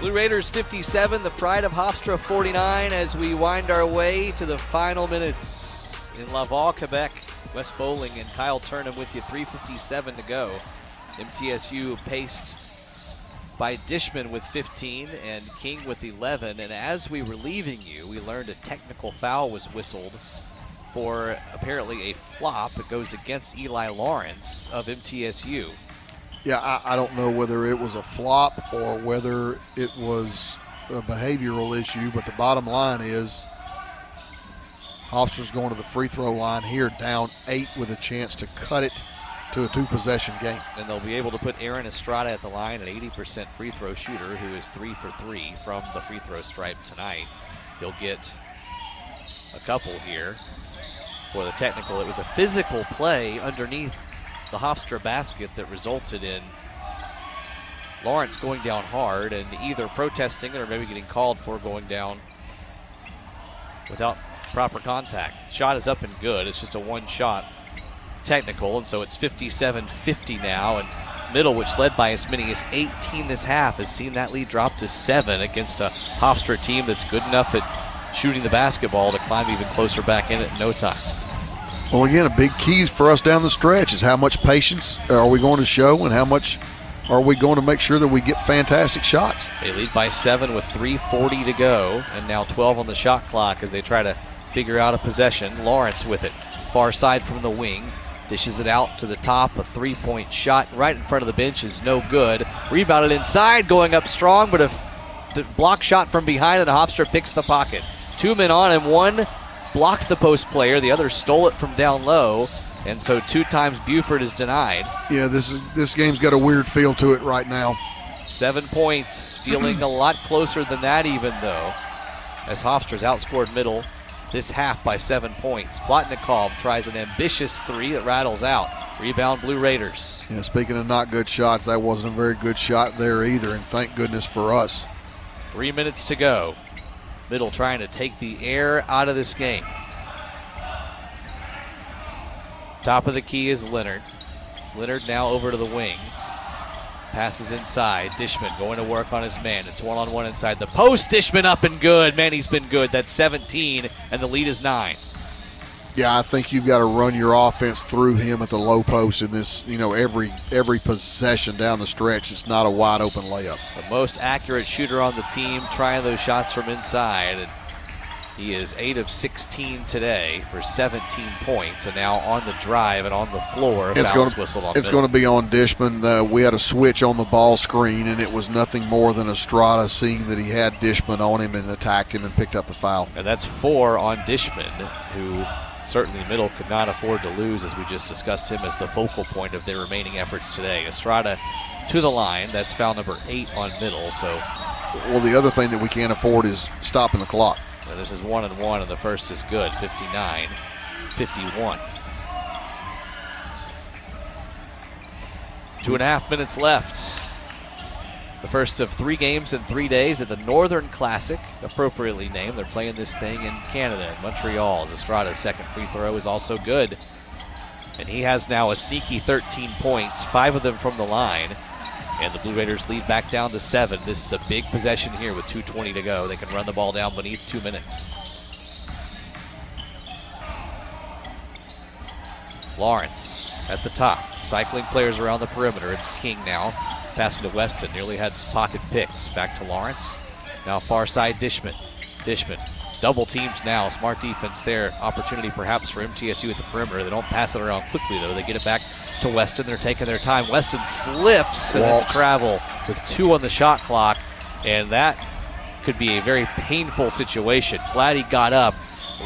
Blue Raiders 57, the Pride of Hofstra 49, as we wind our way to the final minutes in Laval, Quebec. West Bowling and Kyle Turnham with you, 3:57 to go. MTSU paced by Dishman with 15 and King with 11. And as we were leaving you, we learned a technical foul was whistled for apparently a flop. It goes against Eli Lawrence of MTSU. Yeah, I don't know whether it was a flop or whether it was a behavioral issue, but the bottom line is Hofstra's going to the free throw line here, down 8 with a chance to cut it to a two-possession game. And they'll be able to put Aaron Estrada at the line, an 80% free throw shooter who is 3 for 3 from the free throw stripe tonight. He'll get a couple here for the technical. It was a physical play underneath the Hofstra basket that resulted in Lawrence going down hard and either protesting it or maybe getting called for going down without proper contact. The shot is up and good. It's just a one-shot technical, and so it's 57-50 now, and Middle, which led by as many as 18 this half, has seen that lead drop to 7 against a Hofstra team that's good enough at shooting the basketball to climb even closer back in at no time. Well, again, a big key for us down the stretch is how much patience are we going to show and how much are we going to make sure that we get fantastic shots. They lead by 7 with 3:40 to go, and now 12 on the shot clock as they try to figure out a possession. Lawrence with it, far side from the wing, dishes it out to the top. A three-point shot right in front of the bench is no good. Rebounded inside, going up strong, but a block shot from behind, and Hofstra picks the pocket. Two men on, and one blocked the post player. The other stole it from down low, and so two times Buford is denied. Yeah, this game's got a weird feel to it right now. 7 points, feeling a lot closer than that even, though, as Hofstra's outscored Middle this half by 7 points. Plotnikov tries an ambitious three that rattles out. Rebound, Blue Raiders. Yeah, speaking of not good shots, that wasn't a very good shot there either, and thank goodness for us. 3 minutes to go. Middle trying to take the air out of this game. Top of the key is Leonard. Leonard now over to the wing. Passes inside. Dishman going to work on his man. It's one-on-one inside the post. Dishman up and good. Man, he's been good. That's 17, and the lead is 9. Yeah, I think you've got to run your offense through him at the low post in this, every possession down the stretch. It's not a wide-open layup. The most accurate shooter on the team trying those shots from inside. And he is 8 of 16 today for 17 points, and now on the drive and on the floor. It's going to be on Dishman. We had a switch on the ball screen, and it was nothing more than Estrada seeing that he had Dishman on him and attacked him and picked up the foul. And that's 4 on Dishman, who certainly Middle could not afford to lose, as we just discussed him as the focal point of their remaining efforts today. Estrada to the line. That's foul number 8 on Middle. So, well, the other thing that we can't afford is stopping the clock. So this is 1-1, and the first is good, 59-51. 2.5 minutes left. The first of 3 games in 3 days at the Northern Classic, appropriately named. They're playing this thing in Canada, in Montreal. Estrada's second free throw is also good. And he has now a sneaky 13 points, 5 of them from the line. And the Blue Raiders lead back down to 7. This is a big possession here with 2:20 to go. They can run the ball down beneath 2 minutes. Lawrence at the top, cycling players around the perimeter. It's King now, passing to Weston. Nearly had his pocket picked. Back to Lawrence. Now far side, Dishman. Dishman, double teams now. Smart defense there. Opportunity perhaps for MTSU at the perimeter. They don't pass it around quickly, though. They get it back to Weston. They're taking their time. Weston slips, and that's a travel with 2 on the shot clock, and that could be a very painful situation. Glad he got up.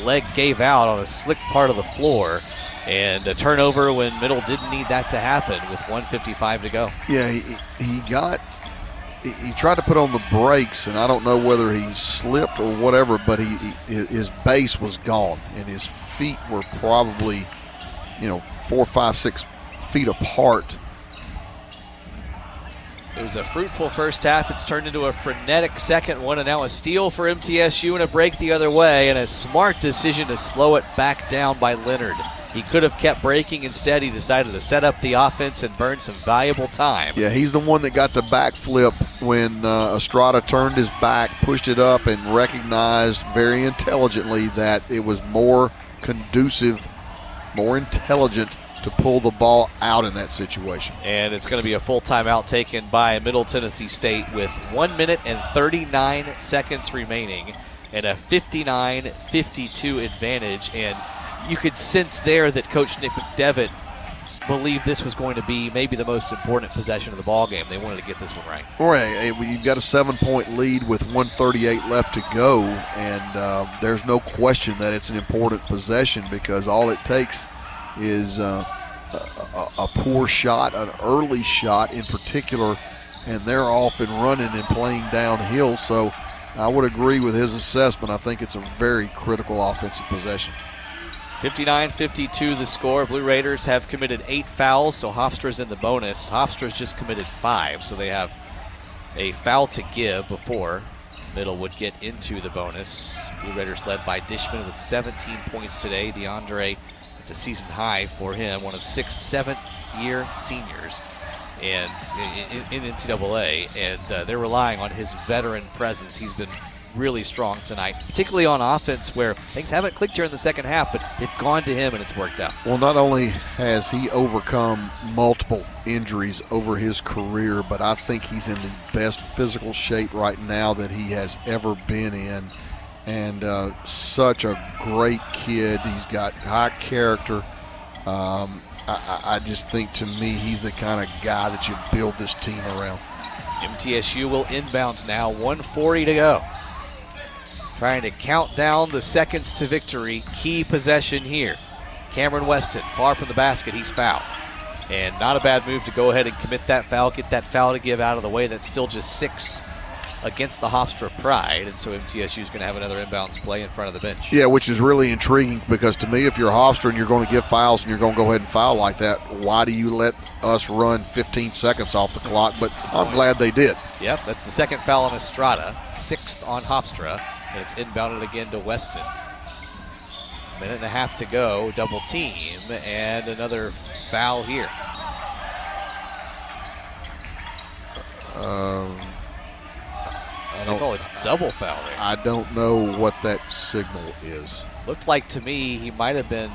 Leg gave out on a slick part of the floor, and a turnover when Middle didn't need that to happen with 1:55 to go. Yeah, he tried to put on the brakes, and I don't know whether he slipped or whatever, but his base was gone, and his feet were probably 4, 5, 6 feet apart. It was a fruitful first half. It's turned into a frenetic second one, and now a steal for MTSU and a break the other way, and a smart decision to slow it back down by Leonard. He could have kept breaking. Instead, he decided to set up the offense and burn some valuable time. Yeah, he's the one that got the backflip when Estrada turned his back, pushed it up, and recognized very intelligently that it was more conducive, more intelligent to pull the ball out in that situation. And it's going to be a full timeout taken by Middle Tennessee State with 1 minute and 39 seconds remaining and a 59-52 advantage. And you could sense there that Coach Nick McDevitt believed this was going to be maybe the most important possession of the ball game. They wanted to get this one right. All right, you've got a 7-point lead with 1:38 left to go, and there's no question that it's an important possession because all it takes is a poor shot, an early shot in particular, and they're off and running and playing downhill. So I would agree with his assessment. I think it's a very critical offensive possession. 59-52 the score. Blue Raiders have committed 8 fouls, so Hofstra's in the bonus. Hofstra's just committed 5, so they have a foul to give before Middle would get into the bonus. Blue Raiders led by Dishman with 17 points today. DeAndre, it's a season high for him, one of 6 seventh-year seniors and in NCAA, and they're relying on his veteran presence. He's been really strong tonight, particularly on offense where things haven't clicked here in the second half, but they've gone to him and it's worked out. Well, not only has he overcome multiple injuries over his career, but I think he's in the best physical shape right now that he has ever been in, and such a great kid. He's got high character. I just think, to me, he's the kind of guy that you build this team around. MTSU will inbound now, 1:40 to go. Trying to count down the seconds to victory. Key possession here. Cameron Weston, far from the basket, he's fouled. And not a bad move to go ahead and commit that foul, get that foul to give out of the way. That's still just 6 against the Hofstra Pride, and so MTSU is going to have another inbounds play in front of the bench. Yeah, which is really intriguing because, to me, if you're Hofstra and you're going to give fouls and you're going to go ahead and foul like that, why do you let us run 15 seconds off the clock? But I'm glad they did. Yep, that's the second foul on Estrada, 6th on Hofstra. And it's inbounded again to Weston. A minute and a half to go, double team, and another foul here. They call it double foul there. I don't know what that signal is. Looked like to me he might have been.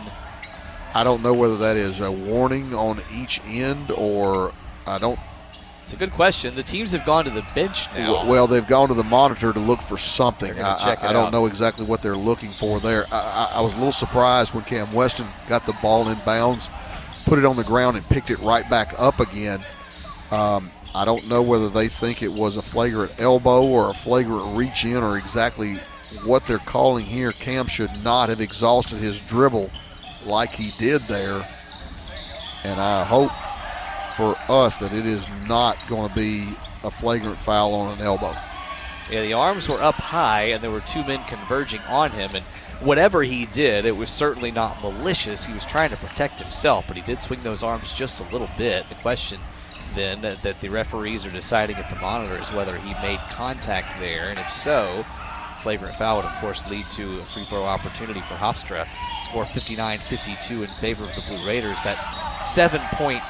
I don't know whether that is a warning on each end or I don't. It's a good question. The teams have gone to the bench now. Well, they've gone to the monitor to look for something. I don't know exactly what they're looking for there. I was a little surprised when Cam Weston got the ball in bounds, put it on the ground, and picked it right back up again. I don't know whether they think it was a flagrant elbow or a flagrant reach in or exactly what they're calling here. Cam should not have exhausted his dribble like he did there, and I hope for us that it is not going to be a flagrant foul on an elbow. Yeah, the arms were up high, and there were 2 men converging on him, and whatever he did, it was certainly not malicious. He was trying to protect himself, but he did swing those arms just a little bit. The question then that the referees are deciding at the monitor is whether he made contact there, and if so, flagrant foul would, of course, lead to a free throw opportunity for Hofstra. Score 59-52 in favor of the Blue Raiders. That 7-point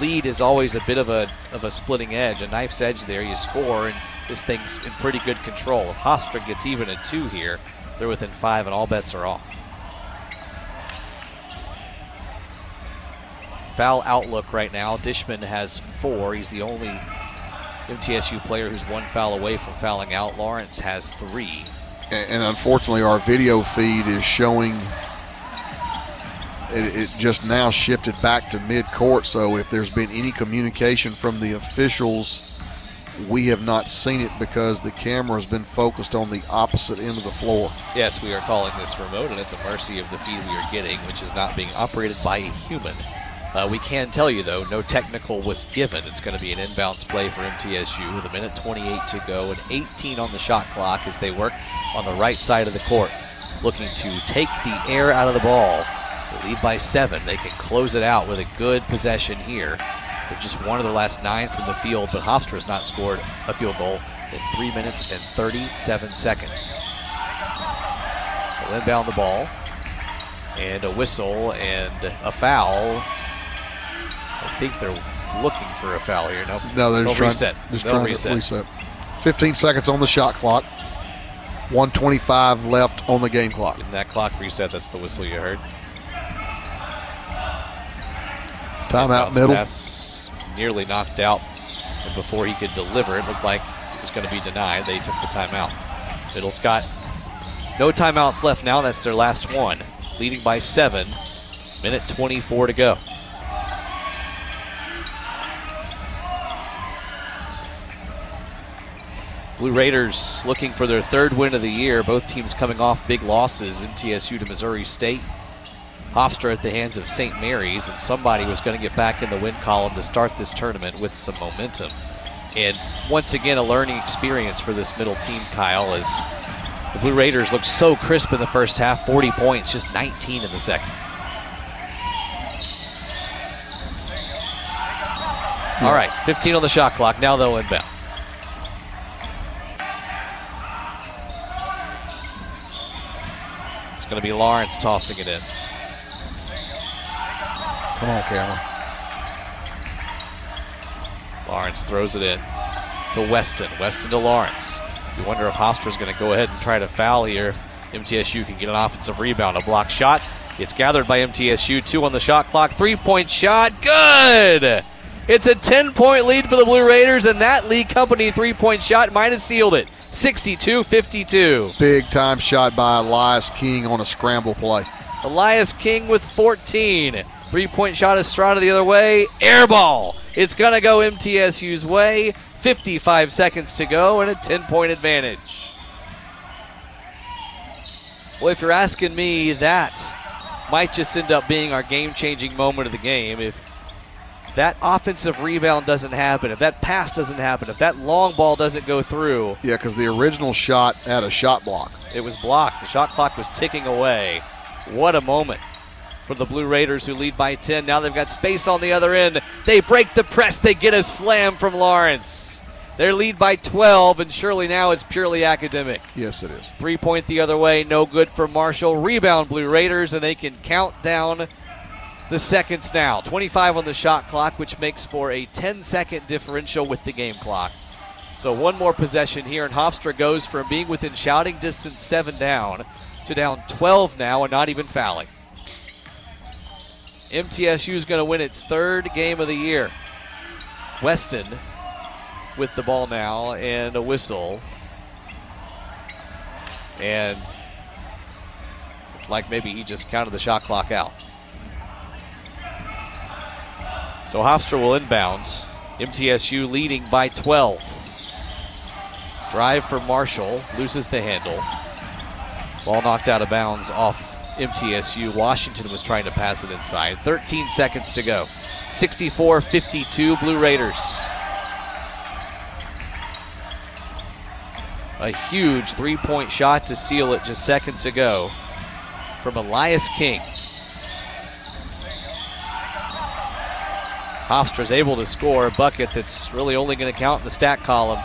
lead is always a bit of a splitting edge, a knife's edge there. You score, and this thing's in pretty good control. If Hofstra gets even at 2 here, they're within 5, and all bets are off. Foul outlook right now. Dishman has 4. He's the only MTSU player who's 1 foul away from fouling out. Lawrence has 3. And unfortunately, our video feed is showing it just now shifted back to mid-court, so if there's been any communication from the officials, we have not seen it because the camera's been focused on the opposite end of the floor. Yes, we are calling this remote and at the mercy of the feed we are getting, which is not being operated by a human. We can tell you, though, no technical was given. It's going to be an inbounds play for MTSU with a minute 28 to go and 18 on the shot clock as they work on the right side of the court, looking to take the air out of the ball. They lead by 7. They can close it out with a good possession here. They're just 1 of the last 9 from the field, but Hofstra has not scored a field goal in 3 minutes and 37 seconds. They'll inbound the ball, and a whistle and a foul. I think they're looking for a foul here. Nope. No, they're just trying to reset. 15 seconds on the shot clock. 1:25 left on the game clock. Didn't that clock reset? That's the whistle you heard. Timeout Middle. Pass nearly knocked out, and before he could deliver, it looked like it was going to be denied. They took the timeout. Middle's got no timeouts left now. That's their last one. Leading by 7, minute 24 to go. Blue Raiders looking for their third win of the year. Both teams coming off big losses, MTSU to Missouri State, Hofstra at the hands of St. Mary's, and somebody was going to get back in the win column to start this tournament with some momentum. And once again, a learning experience for this middle team, Kyle, as the Blue Raiders looked so crisp in the first half, 40 points, just 19 in the second. All right, 15 on the shot clock. Now they'll inbound. It's going to be Lawrence tossing it in. Come on, Cameron. Lawrence throws it in to Weston. Weston to Lawrence. You wonder if Hofstra's going to go ahead and try to foul here. MTSU can get an offensive rebound. A block shot. It's gathered by MTSU. 2 on the shot clock. 3-point shot. Good! It's a 10-point lead for the Blue Raiders, and that Lee Company three-point shot might have sealed it. 62-52. Big-time shot by Elias King on a scramble play. Elias King with 14. Three-point shot Estrada the other way. Air ball. It's going to go MTSU's way. 55 seconds to go and a 10-point advantage. Well, if you're asking me, that might just end up being our game-changing moment of the game. If that offensive rebound doesn't happen, if that pass doesn't happen, if that long ball doesn't go through. Yeah, because the original shot had a shot block. It was blocked. The shot clock was ticking away. What a moment for the Blue Raiders, who lead by 10. Now they've got space on the other end. They break the press. They get a slam from Lawrence. Their lead by 12, and surely now it's purely academic. Yes, it is. 3-point the other way. No good for Marshall. Rebound, Blue Raiders, and they can count down the seconds now. 25 on the shot clock, which makes for a 10-second differential with the game clock. So one more possession here, and Hofstra goes from being within shouting distance 7 down to down 12 now and not even fouling. MTSU is going to win its third game of the year. Weston with the ball now and a whistle. And like maybe he just counted the shot clock out. So Hofstra will inbound. MTSU leading by 12. Drive for Marshall. Loses the handle. Ball knocked out of bounds off MTSU. Washington was trying to pass it inside. 13 seconds to go. 64-52 Blue Raiders. A huge three-point shot to seal it just seconds ago from Elias King. Hofstra's able to score a bucket that's really only going to count in the stat column.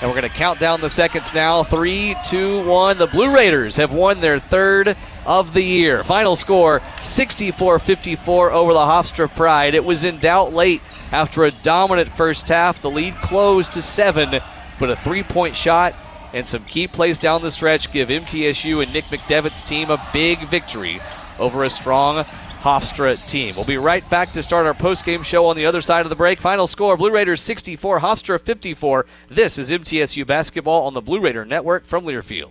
And we're going to count down the seconds now. 3, 2, 1. The Blue Raiders have won their third of the year. Final score, 64-54 over the Hofstra Pride. It was in doubt late after a dominant first half. The lead closed to 7, but a three-point shot and some key plays down the stretch give MTSU and Nick McDevitt's team a big victory over a strong Hofstra team. We'll be right back to start our post-game show on the other side of the break. Final score, Blue Raiders 64, Hofstra 54. This is MTSU Basketball on the Blue Raider Network from Learfield.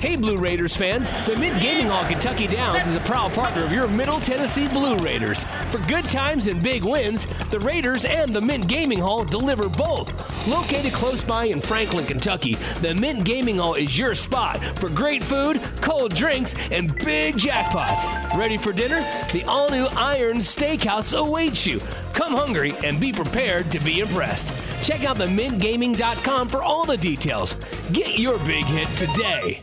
Hey, Blue Raiders fans, the Mint Gaming Hall Kentucky Downs is a proud partner of your Middle Tennessee Blue Raiders. For good times and big wins, the Raiders and the Mint Gaming Hall deliver both. Located close by in Franklin, Kentucky, the Mint Gaming Hall is your spot for great food, cold drinks, and big jackpots. Ready for dinner? The all-new Iron Steakhouse awaits you. Come hungry and be prepared to be impressed. Check out themintgaming.com for all the details. Get your big hit today.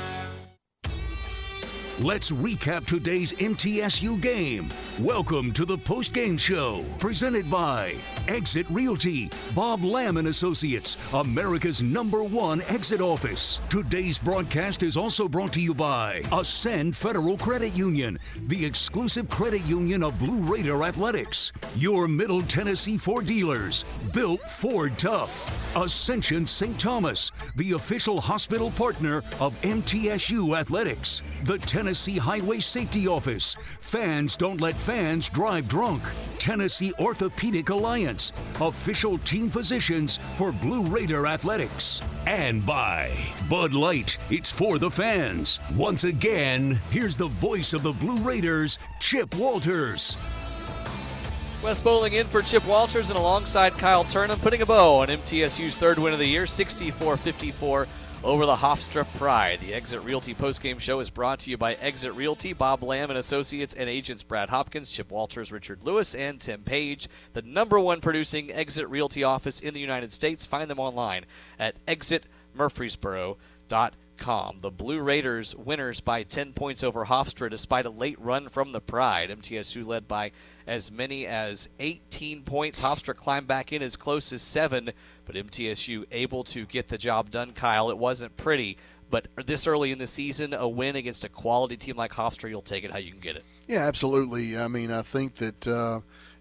Let's recap today's MTSU game. Welcome to the post-game show, presented by Exit Realty, Bob Lamb and Associates, America's #1 exit office. Today's broadcast is also brought to you by Ascend Federal Credit Union, the exclusive credit union of Blue Raider Athletics. Your Middle Tennessee Ford dealers, built Ford tough. Ascension St. Thomas, the official hospital partner of MTSU Athletics. The Tennessee Highway Safety Office. Fans don't let fans drive drunk. Tennessee Orthopedic Alliance. Official team physicians for Blue Raider Athletics. And by Bud Light. It's for the fans. Once again, here's the voice of the Blue Raiders, Chip Walters. West Bowling in for Chip Walters and alongside Kyle Turnham, putting a bow on MTSU's third win of the year, 64-54. Over the Hofstra Pride. The Exit Realty postgame show is brought to you by Exit Realty, Bob Lamb and Associates, and agents Brad Hopkins, Chip Walters, Richard Lewis, and Tim Page, the #1 producing Exit Realty office in the United States. Find them online at exitmurfreesboro.com. The Blue Raiders winners by 10 points over Hofstra despite a late run from the Pride. MTSU led by as many as 18 points. Hofstra climbed back in as close as 7, but MTSU able to get the job done, Kyle. It wasn't pretty, but this early in the season, a win against a quality team like Hofstra, you'll take it how you can get it. Yeah, absolutely. I mean, I think that,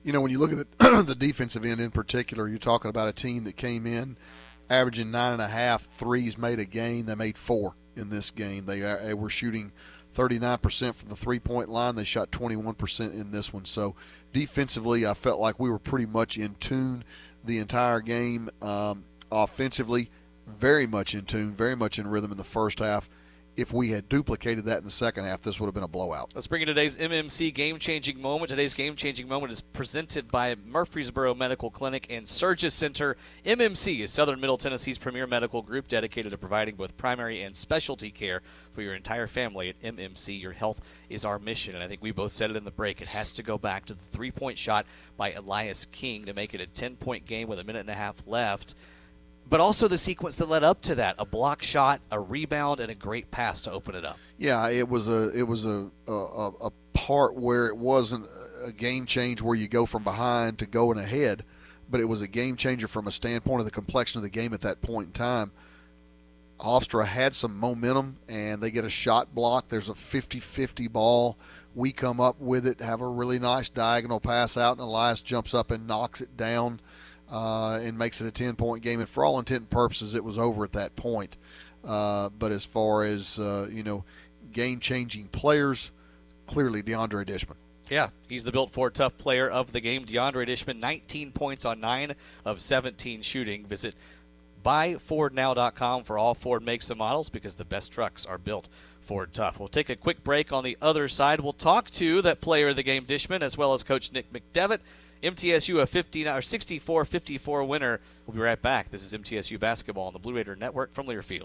when you look at the defensive end in particular, you're talking about a team that came in averaging 9.5 threes made a game. They made 4 in this game. They were shooting 39% from the three-point line. They shot 21% in this one. So defensively, I felt like we were pretty much in tune the entire game. Offensively, very much in tune, very much in rhythm in the first half. If we had duplicated that in the second half, this would have been a blowout. Let's bring in today's MMC game-changing moment. Today's game-changing moment is presented by Murfreesboro Medical Clinic and Surges Center. MMC is Southern Middle Tennessee's premier medical group dedicated to providing both primary and specialty care for your entire family. At MMC, your health is our mission, and I think we both said it in the break. It has to go back to the three-point shot by Elias King to make it a 10-point game with a minute and a half left. But also the sequence that led up to that, a block shot, a rebound, and a great pass to open it up. Yeah, it was a part where it wasn't a game change where you go from behind to going ahead, but it was a game changer from a standpoint of the complexion of the game at that point in time. Hofstra had some momentum, and they get a shot block. There's a 50-50 ball. We come up with it, have a really nice diagonal pass out, and Elias jumps up and knocks it down. And makes it a 10-point game. And for all intent and purposes, it was over at that point. But as far as, game-changing players, clearly DeAndre Dishman. Yeah, he's the built-for tough player of the game. DeAndre Dishman, 19 points on 9 of 17 shooting. Visit buyfordnow.com for all Ford makes and models, because the best trucks are built Ford tough. We'll take a quick break. On the other side, we'll talk to that player of the game, Dishman, as well as Coach Nick McDevitt. MTSU a 64-54 winner. We'll be right back. This is MTSU Basketball on the Blue Raider Network from Learfield.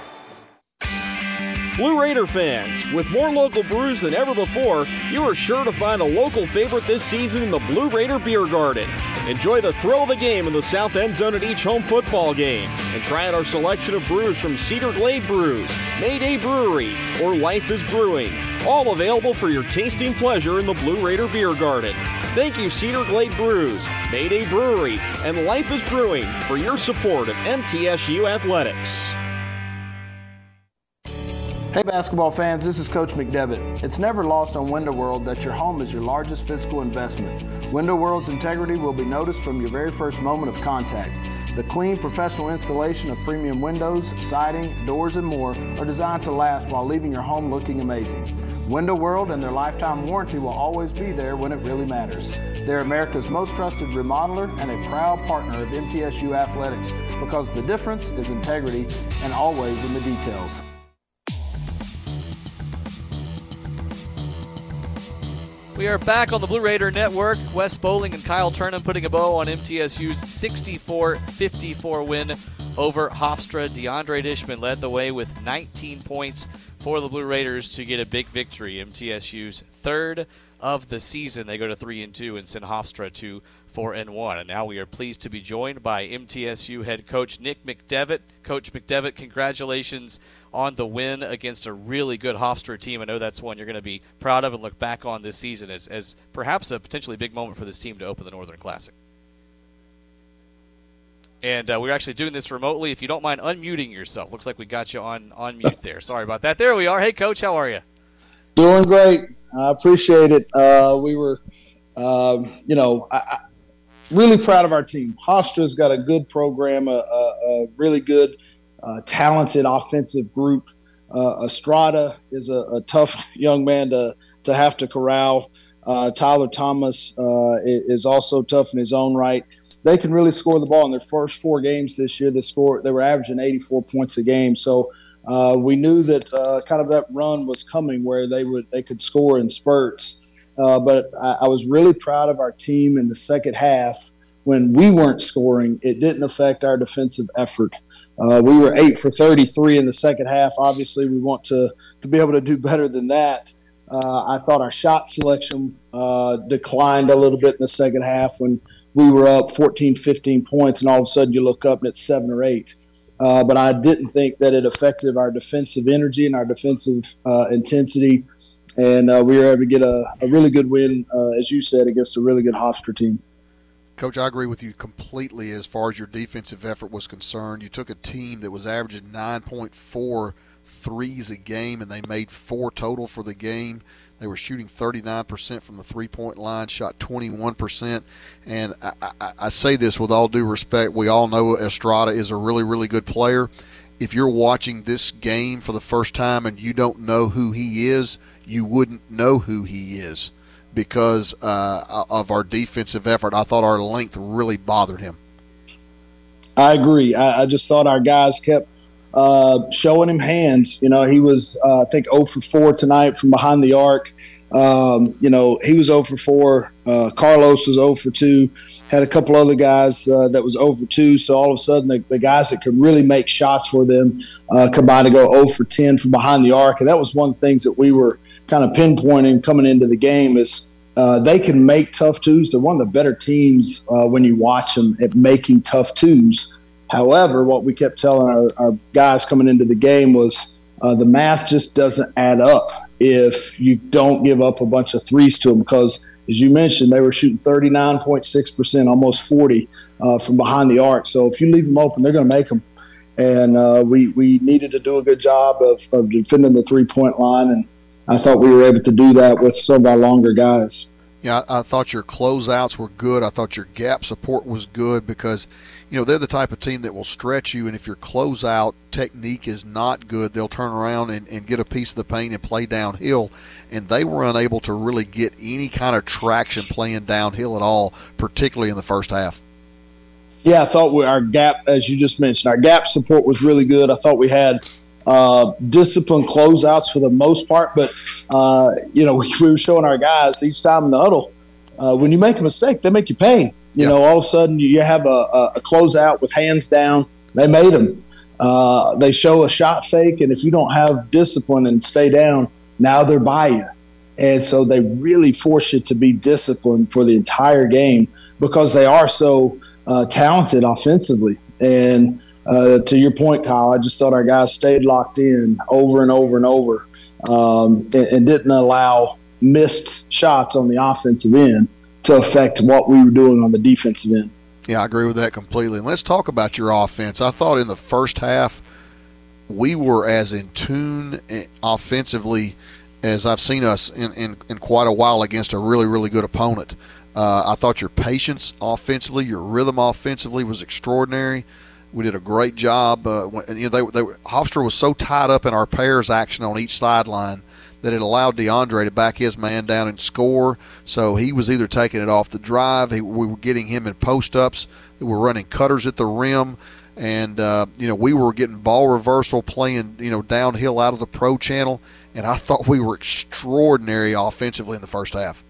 Blue Raider fans, with more local brews than ever before, you are sure to find a local favorite this season in the Blue Raider Beer Garden. Enjoy the thrill of the game in the south end zone at each home football game. And try out our selection of brews from Cedar Glade Brews, Mayday Brewery, or Life is Brewing. All available for your tasting pleasure in the Blue Raider Beer Garden. Thank you, Cedar Glade Brews, Mayday Brewery, and Life is Brewing for your support of MTSU Athletics. Hey basketball fans, this is Coach McDevitt. It's never lost on Window World that your home is your largest physical investment. Window World's integrity will be noticed from your very first moment of contact. The clean, professional installation of premium windows, siding, doors, and more are designed to last while leaving your home looking amazing. Window World and their lifetime warranty will always be there when it really matters. They're America's most trusted remodeler and a proud partner of MTSU Athletics, because the difference is integrity and always in the details. We are back on the Blue Raider Network. West Bowling and Kyle Turnham putting a bow on MTSU's 64-54 win over Hofstra. DeAndre Dishman led the way with 19 points for the Blue Raiders to get a big victory. MTSU's third of the season. They go to 3-2 and send Hofstra to 4-1. And now we are pleased to be joined by MTSU head coach Nick McDevitt. Coach McDevitt, congratulations on the win against a really good Hofstra team. I know that's one you're going to be proud of and look back on this season as perhaps a potentially big moment for this team to open the Northern Classic. And we're actually doing this remotely. If you don't mind unmuting yourself. Looks like we got you on mute there. Sorry about that. There we are. Hey, Coach, how are you? Doing great. I appreciate it. We were, I really proud of our team. Hofstra's got a good program, a really good talented offensive group. Estrada is a tough young man to have to corral. Tyler Thomas is also tough in his own right. They can really score the ball. In their first 4 games this year, they were averaging 84 points a game. So we knew that kind of that run was coming where they could score in spurts. But I was really proud of our team in the second half. When we weren't scoring, it didn't affect our defensive effort. We were 8 for 33 in the second half. Obviously, we want to be able to do better than that. I thought our shot selection declined a little bit in the second half when we were up 14, 15 points, and all of a sudden you look up and it's 7 or 8. But I didn't think that it affected our defensive energy and our defensive intensity. And we were able to get a really good win, as you said, against a really good Hofstra team. Coach, I agree with you completely as far as your defensive effort was concerned. You took a team that was averaging 9.4 threes a game, and they made 4 total for the game. They were shooting 39% from the three-point line, shot 21%. And I say this with all due respect. We all know Estrada is a really, really good player. If you're watching this game for the first time and you don't know who he is, you wouldn't know who he is because of our defensive effort. I thought our length really bothered him. I agree. I just thought our guys kept showing him hands. You know, he was, I think, 0 for 4 tonight from behind the arc. He was 0 for 4. Carlos was 0 for 2. Had a couple other guys that was 0 for 2. So all of a sudden, the guys that could really make shots for them combined to go 0 for 10 from behind the arc. And that was one of the things that we were kind of pinpointing coming into the game is they can make tough twos. They're one of the better teams when you watch them at making tough twos. However, what we kept telling our guys coming into the game was The math just doesn't add up if you don't give up a bunch of threes to them, because as you mentioned, they were shooting 39.6%, almost 40 from behind the arc. So if you leave them open, they're going to make them. And we needed to do a good job of defending the three-point line, and I thought we were able to do that with some of our longer guys. Yeah, I thought your closeouts were good. I thought your gap support was good because, you know, they're the type of team that will stretch you, and if your closeout technique is not good, they'll turn around and get a piece of the paint and play downhill, and they were unable to really get any kind of traction playing downhill at all, particularly in the first half. Yeah, I thought our gap, as you just mentioned, our gap support was really good. I thought we had disciplined closeouts for the most part, but we were showing our guys each time in the huddle, when you make a mistake, they make you pay. You know, all of a sudden you have a closeout with hands down. They made them. They show a shot fake, and if you don't have discipline and stay down, now they're by you. And so they really force you to be disciplined for the entire game because they are so talented offensively. And to your point, Kyle, I just thought our guys stayed locked in over and over and over and didn't allow missed shots on the offensive end to affect what we were doing on the defensive end. Yeah, I agree with that completely. And let's talk about your offense. I thought in the first half we were as in tune offensively as I've seen us in quite a while against a really, really good opponent. I thought your patience offensively, your rhythm offensively was extraordinary. We did a great job. Hofstra was so tied up in our pairs action on each sideline that it allowed DeAndre to back his man down and score. So he was either taking it off the drive, we were getting him in post-ups, we were running cutters at the rim, and we were getting ball reversal, playing downhill out of the pro channel, and I thought we were extraordinary offensively in the first half.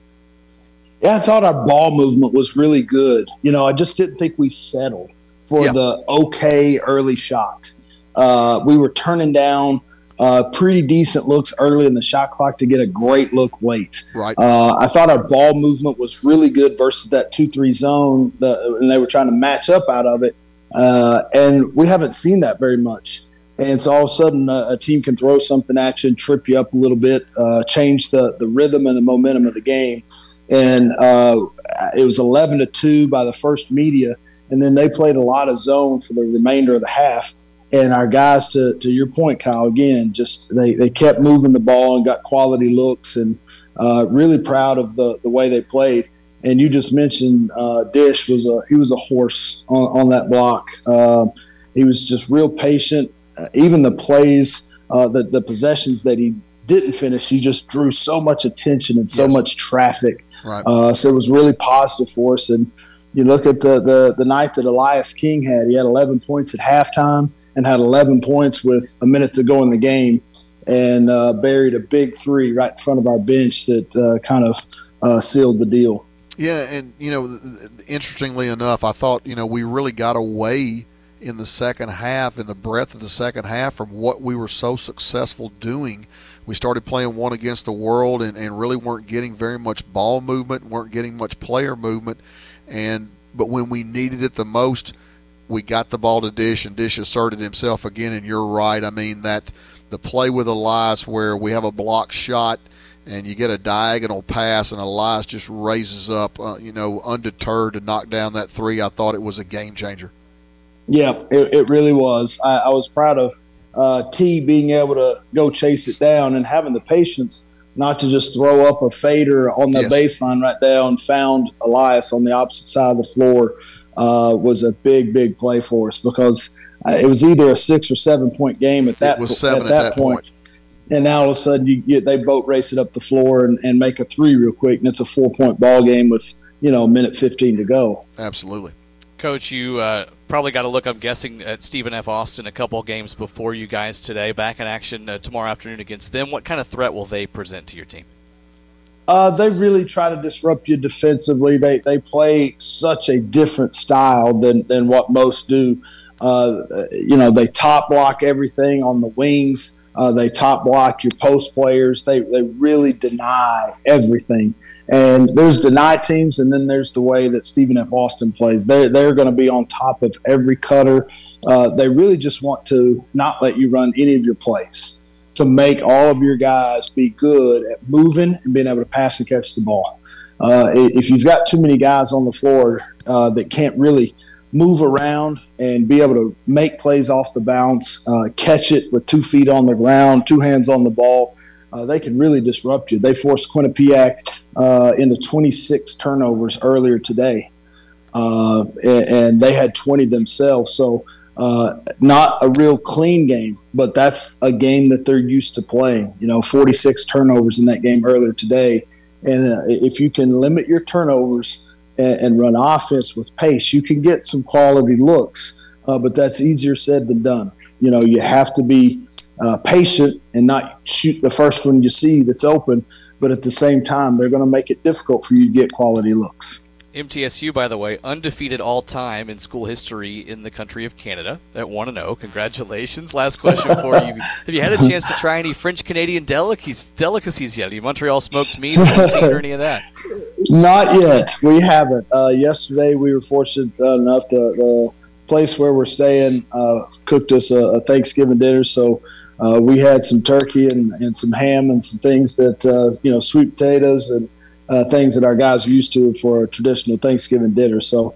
Yeah, I thought our ball movement was really good. I just didn't think we settled for the okay early shot. We were turning down pretty decent looks early in the shot clock to get a great look late. Right. I thought our ball movement was really good versus that 2-3 zone, and they were trying to match up out of it. And we haven't seen that very much. And so all of a sudden a team can throw something at you and trip you up a little bit, change the rhythm and the momentum of the game. And it was 11-2 by the first media. And then they played a lot of zone for the remainder of the half. And our guys, to your point, Kyle, again, just they kept moving the ball and got quality looks, and really proud of the way they played. And you just mentioned Dish was a horse on that block. He was just real patient. Even the plays, the possessions that he didn't finish, he just drew so much attention and so much traffic. Right. So it was really positive for us. And you look at the night that Elias King had. He had 11 points at halftime. And had 11 points with a minute to go in the game, and buried a big three right in front of our bench that kind of sealed the deal. Yeah, and, interestingly enough, I thought, we really got away in the second half, in the breadth of the second half, from what we were so successful doing. We started playing one against the world and really weren't getting very much ball movement, weren't getting much player movement, but when we needed it the most, we got the ball to Dish, and Dish asserted himself again, and you're right. I mean, that the play with Elias where we have a block shot and you get a diagonal pass and Elias just raises up, undeterred to knock down that three. I thought it was a game changer. Yeah, it really was. I was proud of T being able to go chase it down and having the patience not to just throw up a fader on the baseline right there, and found Elias on the opposite side of the floor. Was a big, big play for us because it was either a 6 or 7 point game at that point. And now all of a sudden they boat race it up the floor and make a three real quick, and it's a 4 point ball game with a minute 15 to go. Absolutely, Coach. You probably got to look, I'm guessing, at Stephen F. Austin a couple of games before you guys today. Back in action tomorrow afternoon against them. What kind of threat will they present to your team? They really try to disrupt you defensively. They play such a different style than what most do. They top block everything on the wings. They top block your post players. They really deny everything. And there's deny teams, and then there's the way that Stephen F. Austin plays. They're going to be on top of every cutter. They really just want to not let you run any of your plays. to make all of your guys be good at moving and being able to pass and catch the ball. If you've got too many guys on the floor that can't really move around and be able to make plays off the bounce, catch it with 2 feet on the ground, two hands on the ball, they can really disrupt you. They forced Quinnipiac into 26 turnovers earlier today, and they had 20 themselves. So not a real clean game, but that's a game that they're used to playing. You know, 46 turnovers in that game earlier today. And if you can limit your turnovers and run offense with pace, you can get some quality looks, but that's easier said than done. You know, you have to be patient and not shoot the first one you see that's open, but at the same time, they're going to make it difficult for you to get quality looks. MTSU, by the way, undefeated all time in school history in the country of Canada at 1-0. Congratulations. Last question for you. Have you had a chance to try any French-Canadian delicacies yet? Have you Montreal smoked meat or any of that? Not yet. We haven't. Yesterday we were fortunate enough the place where we're staying cooked us a Thanksgiving dinner, so we had some turkey and some ham and some things that, sweet potatoes and things that our guys are used to for a traditional Thanksgiving dinner. So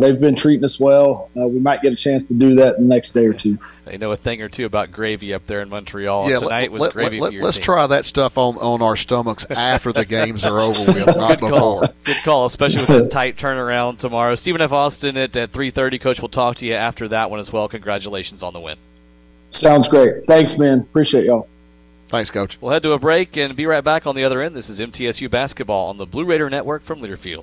they've been treating us well. We might get a chance to do that in the next day or two. They know a thing or two about gravy up there in Montreal. Yeah, tonight was gravy for your team. Let's try that stuff on our stomachs after the games are over with, not before. Good call, especially with the tight turnaround tomorrow. Stephen F. Austin at 3:30. Coach, we'll talk to you after that one as well. Congratulations on the win. Sounds great. Thanks, man. Appreciate y'all. Thanks, Coach. We'll head to a break and be right back on the other end. This is MTSU Basketball on the Blue Raider Network from Learfield.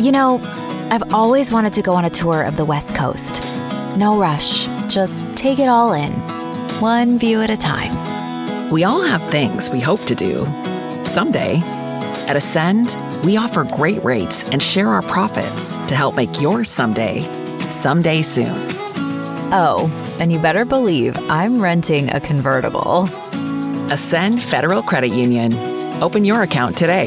You know, I've always wanted to go on a tour of the West Coast. No rush, just take it all in, one view at a time. We all have things we hope to do someday. At Ascend, we offer great rates and share our profits to help make your someday soon. Oh, and you better believe I'm renting a convertible. Ascend Federal Credit Union. Open your account today.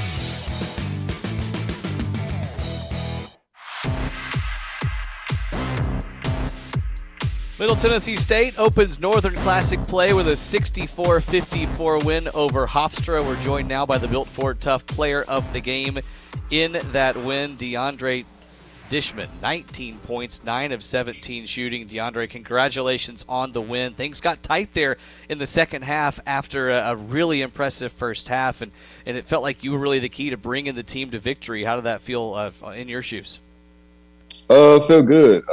Middle Tennessee State opens Northern Classic play with a 64-54 win over Hofstra. We're joined now by the Built Ford Tough player of the game in that win, DeAndre Dishman. 19 points, 9 of 17 shooting. DeAndre, congratulations on the win. Things got tight there in the second half after a really impressive first half, and it felt like you were really the key to bringing the team to victory. How did that feel in your shoes? Feel good.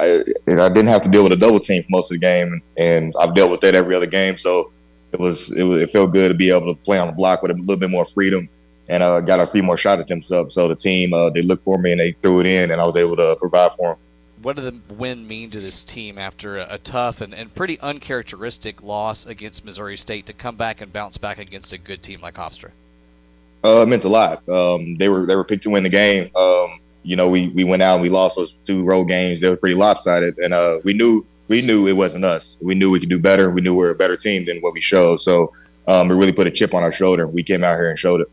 I didn't have to deal with a double team for most of the game, and I've dealt with that every other game. So it felt good to be able to play on the block with a little bit more freedom, and got a few more shot attempts up. So the team, they looked for me and they threw it in, and I was able to provide for them. What did the win mean to this team after a tough and pretty uncharacteristic loss against Missouri State to come back and bounce back against a good team like Hofstra? It meant a lot. They were picked to win the game. We went out and we lost those two road games. They were pretty lopsided. And we knew we knew it wasn't us. We knew we could do better. We knew we were a better team than what we showed. So it really put a chip on our shoulder. We came out here and showed it.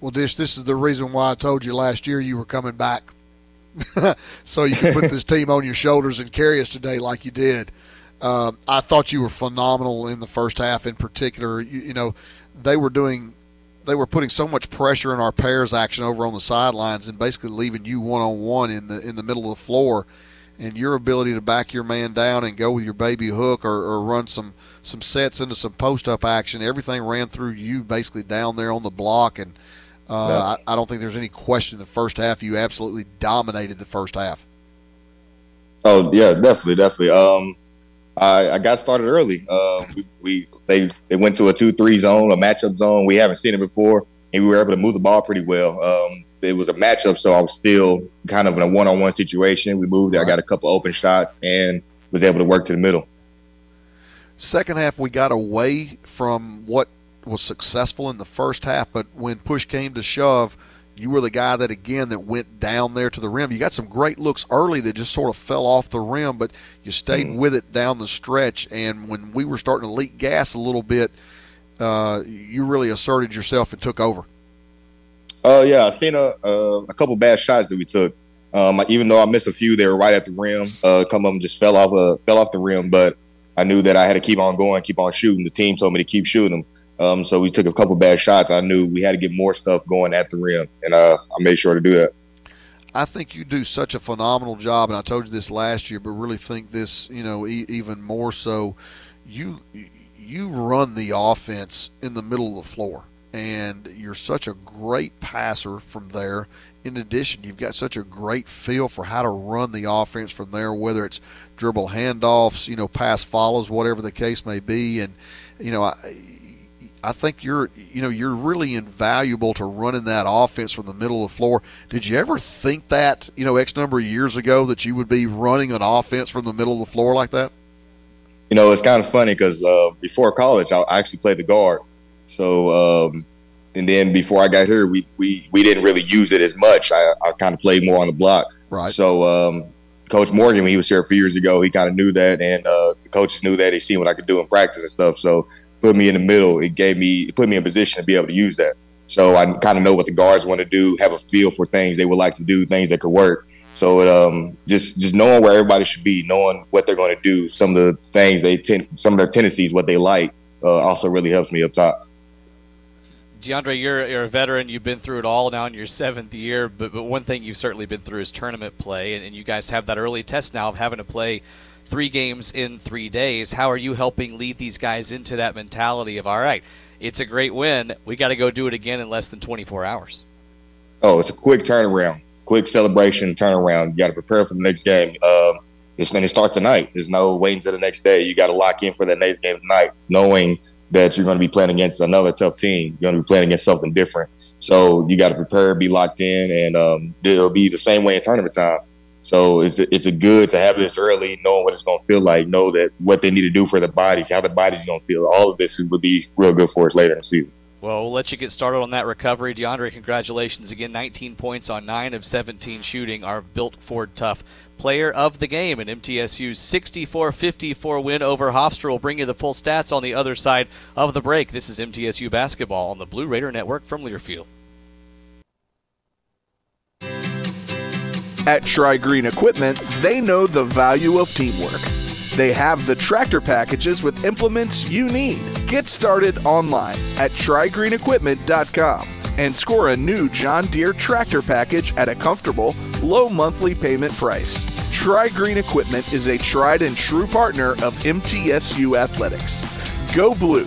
Well, Dish, this is the reason why I told you last year you were coming back. So you can put this team on your shoulders and carry us today like you did. I thought you were phenomenal in the first half in particular. You know, they were putting so much pressure in our pairs action over on the sidelines and basically leaving you one-on-one in the middle of the floor. And your ability to back your man down and go with your baby hook or run some sets into some post-up action, everything ran through you basically down there on the block. And I don't think there's any question the first half you absolutely dominated the first half. Oh, yeah, definitely. I got started early. They went to a 2-3 zone, a matchup zone. We haven't seen it before, and we were able to move the ball pretty well. It was a matchup, so I was still kind of in a one-on-one situation. We moved. I got a couple open shots and was able to work to the middle. Second half, we got away from what was successful in the first half, but when push came to shove, you were the guy that went down there to the rim. You got some great looks early that just sort of fell off the rim, but you stayed with it down the stretch. And when we were starting to leak gas a little bit, you really asserted yourself and took over. Yeah, I've seen a couple bad shots that we took. Even though I missed a few, they were right at the rim. A couple of them just fell off the rim, but I knew that I had to keep on going, keep on shooting. The team told me to keep shooting them. So we took a couple bad shots. I knew we had to get more stuff going at the rim, and I made sure to do that. I think you do such a phenomenal job, and I told you this last year, but really think this, you know, even more so. You run the offense in the middle of the floor. And you're such a great passer from there. In addition, you've got such a great feel for how to run the offense from there, whether it's dribble handoffs, you know, pass follows, whatever the case may be. And, you know, I think you're really invaluable to running that offense from the middle of the floor. Did you ever think that, you know, X number of years ago that you would be running an offense from the middle of the floor like that? You know, it's kind of funny because before college, I actually played the guard. So, and then before I got here, we didn't really use it as much. I kind of played more on the block. Right. So, Coach Morgan, when he was here a few years ago, he kind of knew that, and the coaches knew that. They seen what I could do in practice and stuff. So, put me in the middle. It put me in position to be able to use that. So, I kind of know what the guards want to do, have a feel for things they would like to do, things that could work. So, just knowing where everybody should be, knowing what they're going to do, some of the things some of their tendencies, what they like, also really helps me up top. DeAndre, you're a veteran. You've been through it all now in your seventh year, but one thing you've certainly been through is tournament play, and you guys have that early test now of having to play 3 games in 3 days. How are you helping lead these guys into that mentality of, all right, it's a great win. We got to go do it again in less than 24 hours. Oh, it's a quick turnaround, quick celebration turnaround. You got to prepare for the next game. And it starts tonight. There's no waiting till the next day. You got to lock in for the next game tonight, knowing that you're going to be playing against another tough team. You're going to be playing against something different. So you got to prepare, be locked in, and it'll be the same way in tournament time. So it's good to have this early, knowing what it's going to feel like, know that what they need to do for the bodies, how the body's going to feel. All of this would be real good for us later in the season. Well, we'll let you get started on that recovery. DeAndre, congratulations again. 19 points on 9 of 17 shooting. Our Built Ford Tough player of the game in MTSU's 64-54 win over Hofstra. We'll bring you the full stats on the other side of the break. This is MTSU basketball on the Blue Raider Network from Learfield. At Tri-Green Equipment, they know the value of teamwork. They have the tractor packages with implements you need. Get started online at trygreenequipment.com and score a new John Deere tractor package at a comfortable, low monthly payment price. Tri-Green Equipment is a tried and true partner of MTSU Athletics. Go Blue!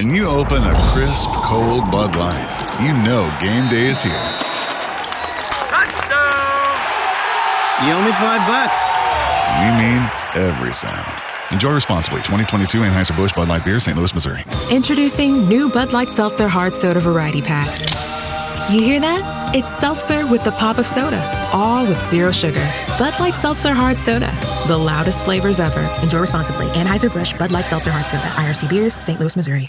When you open a crisp, cold Bud Light, you know game day is here. Touchdown! You owe me $5. We mean every sound. Enjoy responsibly. 2022 Anheuser-Busch Bud Light Beer, St. Louis, Missouri. Introducing new Bud Light Seltzer Hard Soda Variety Pack. You hear that? It's seltzer with the pop of soda, all with zero sugar. Bud Light Seltzer Hard Soda. The loudest flavors ever. Enjoy responsibly. Anheuser-Busch Bud Light Seltzer Hard Soda. IRC Beers, St. Louis, Missouri.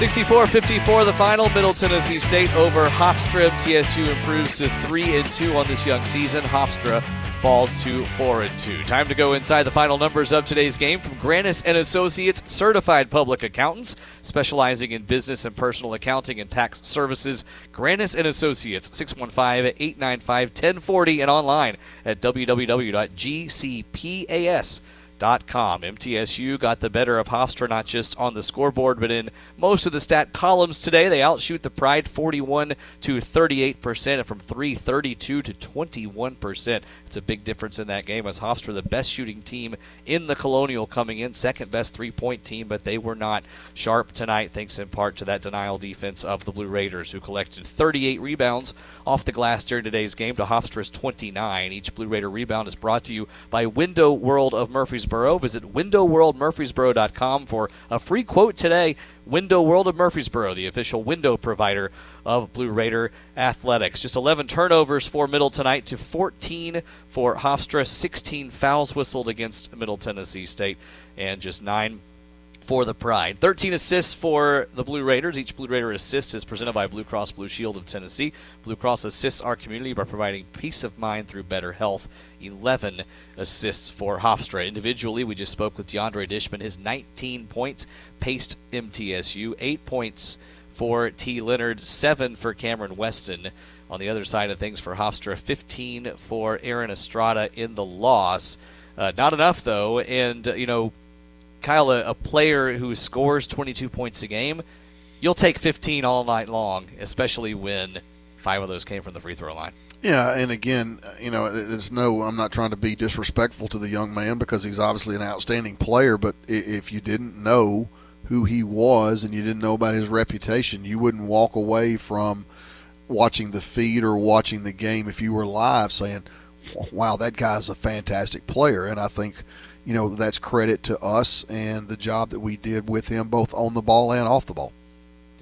64-54 the final. Middle Tennessee State over Hofstra. MTSU improves to 3-2 on this young season. Hofstra falls to 4-2. Time to go inside the final numbers of today's game from Grannis and Associates, certified public accountants specializing in business and personal accounting and tax services. Grannis and Associates, 615-895-1040 and online at www.gcpas.com. MTSU got the better of Hofstra not just on the scoreboard but in most of the stat columns today. They outshoot the Pride 41-38% and from 332-21%. It's a big difference in that game as Hofstra, the best shooting team in the Colonial coming in, second best three-point team, but they were not sharp tonight thanks in part to that denial defense of the Blue Raiders, who collected 38 rebounds off the glass during today's game to Hofstra's 29. Each Blue Raider rebound is brought to you by Window World of Murfreesboro. Visit windowworldmurfreesboro.com for a free quote today. Window World of Murfreesboro, the official window provider of Blue Raider Athletics. Just 11 turnovers for Middle tonight to 14 for Hofstra, 16 fouls whistled against Middle Tennessee State, and just 9 for the Pride. 13 assists for the Blue Raiders. Each Blue Raider assist is presented by Blue Cross Blue Shield of Tennessee. Blue Cross assists our community by providing peace of mind through better health. 11 assists for Hofstra. Individually, we just spoke with DeAndre Dishman. His 19 points paced MTSU. 8 points for T. Leonard. 7 for Cameron Weston. On the other side of things for Hofstra, 15 for Aaron Estrada in the loss. Not enough, though, and, Kyle, a player who scores 22 points a game, you'll take 15 all night long, especially when 5 of those came from the free throw line. Yeah, and again, I'm not trying to be disrespectful to the young man because he's obviously an outstanding player, but if you didn't know who he was and you didn't know about his reputation, you wouldn't walk away from watching the feed or watching the game if you were live saying, wow, that guy's a fantastic player. And I think that's credit to us and the job that we did with him both on the ball and off the ball.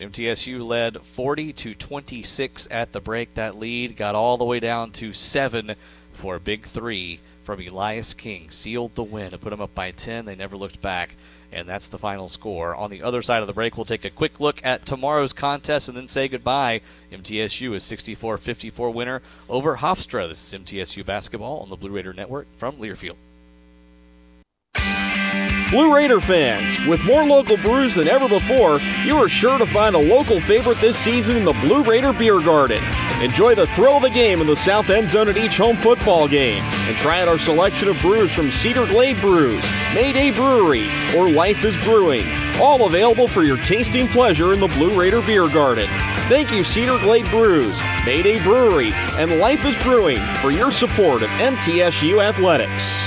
MTSU led 40-26 at the break. That lead got all the way down to 7 for a big 3 from Elias King. Sealed the win and put them up by 10. They never looked back. And that's the final score. On the other side of the break, we'll take a quick look at tomorrow's contest and then say goodbye. MTSU is 64-54 winner over Hofstra. This is MTSU basketball on the Blue Raider Network from Learfield. Blue Raider fans, with more local brews than ever before, you are sure to find a local favorite this season in the Blue Raider Beer Garden. Enjoy the thrill of the game in the south end zone at each home football game. And try out our selection of brews from Cedar Glade Brews, Mayday Brewery, or Life is Brewing. All available for your tasting pleasure in the Blue Raider Beer Garden. Thank you, Cedar Glade Brews, Mayday Brewery, and Life is Brewing for your support of MTSU Athletics.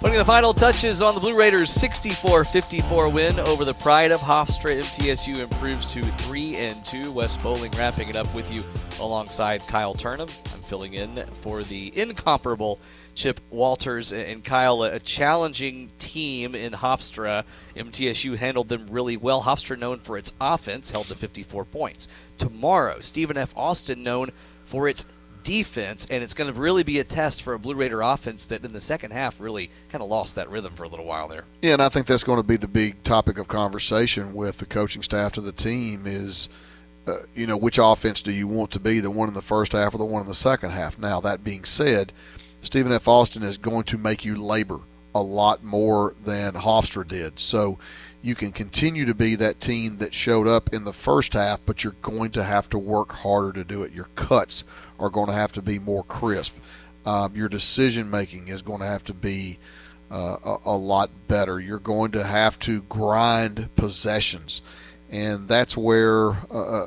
Putting the final touches on the Blue Raiders' 64-54 win over the Pride of Hofstra. MTSU improves to 3-2. West Bowling wrapping it up with you alongside Kyle Turnham. I'm filling in for the incomparable Chip Walters. And Kyle, a challenging team in Hofstra. MTSU handled them really well. Hofstra, known for its offense, held to 54 points. Tomorrow, Stephen F. Austin, known for its defense, and it's going to really be a test for a Blue Raider offense that in the second half really kind of lost that rhythm for a little while there. Yeah, and I think that's going to be the big topic of conversation with the coaching staff to the team is, which offense do you want to be, the one in the first half or the one in the second half? Now, that being said, Stephen F. Austin is going to make you labor a lot more than Hofstra did. So you can continue to be that team that showed up in the first half, but you're going to have to work harder to do it. Your cuts are going to have to be more crisp. Your decision-making is going to have to be a lot better. You're going to have to grind possessions. And that's where,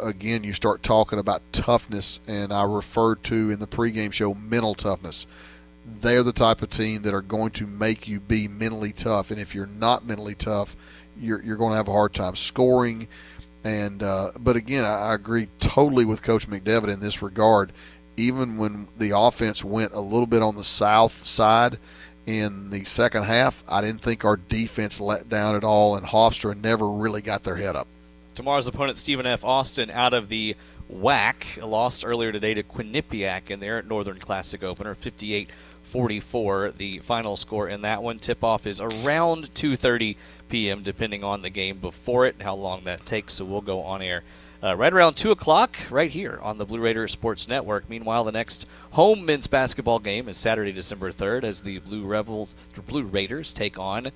again, you start talking about toughness, and I referred to in the pregame show mental toughness. They're the type of team that are going to make you be mentally tough. And if you're not mentally tough, you're going to have a hard time scoring. And but again, I agree totally with Coach McDevitt in this regard. Even when the offense went a little bit on the south side in the second half, I didn't think our defense let down at all, and Hofstra never really got their head up. Tomorrow's opponent, Stephen F. Austin, out of the WAC, lost earlier today to Quinnipiac in their Northern Classic opener, 58-44, the final score in that one. Tip-off is around 2:30 p.m., depending on the game before it and how long that takes, so we'll go on air right around 2 o'clock right here on the Blue Raider Sports Network. Meanwhile, the next home men's basketball game is Saturday, December 3rd, as the Blue Raiders take on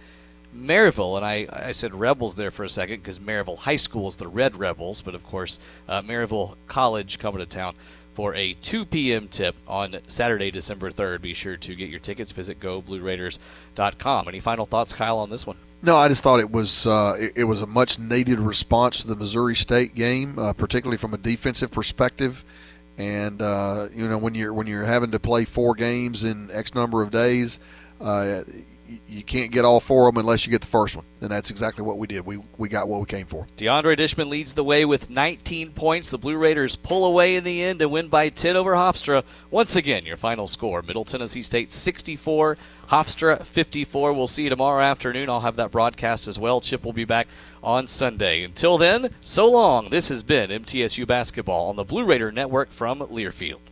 Maryville, and I said Rebels there for a second because Maryville High School is the Red Rebels, but of course Maryville College coming to town for a 2 p.m. tip on Saturday, December 3rd. Be sure to get your tickets. Visit GoBlueRaiders.com. Any final thoughts, Kyle, on this one? No, I just thought it was a much-needed response to the Missouri State game, particularly from a defensive perspective. And when you're having to play four games in X number of days, you can't get all four of them unless you get the first one. And that's exactly what we did. We got what we came for. DeAndre Dishman leads the way with 19 points. The Blue Raiders pull away in the end and win by 10 over Hofstra. Once again, your final score, Middle Tennessee State 64, Hofstra 54. We'll see you tomorrow afternoon. I'll have that broadcast as well. Chip will be back on Sunday. Until then, so long. This has been MTSU Basketball on the Blue Raider Network from Learfield.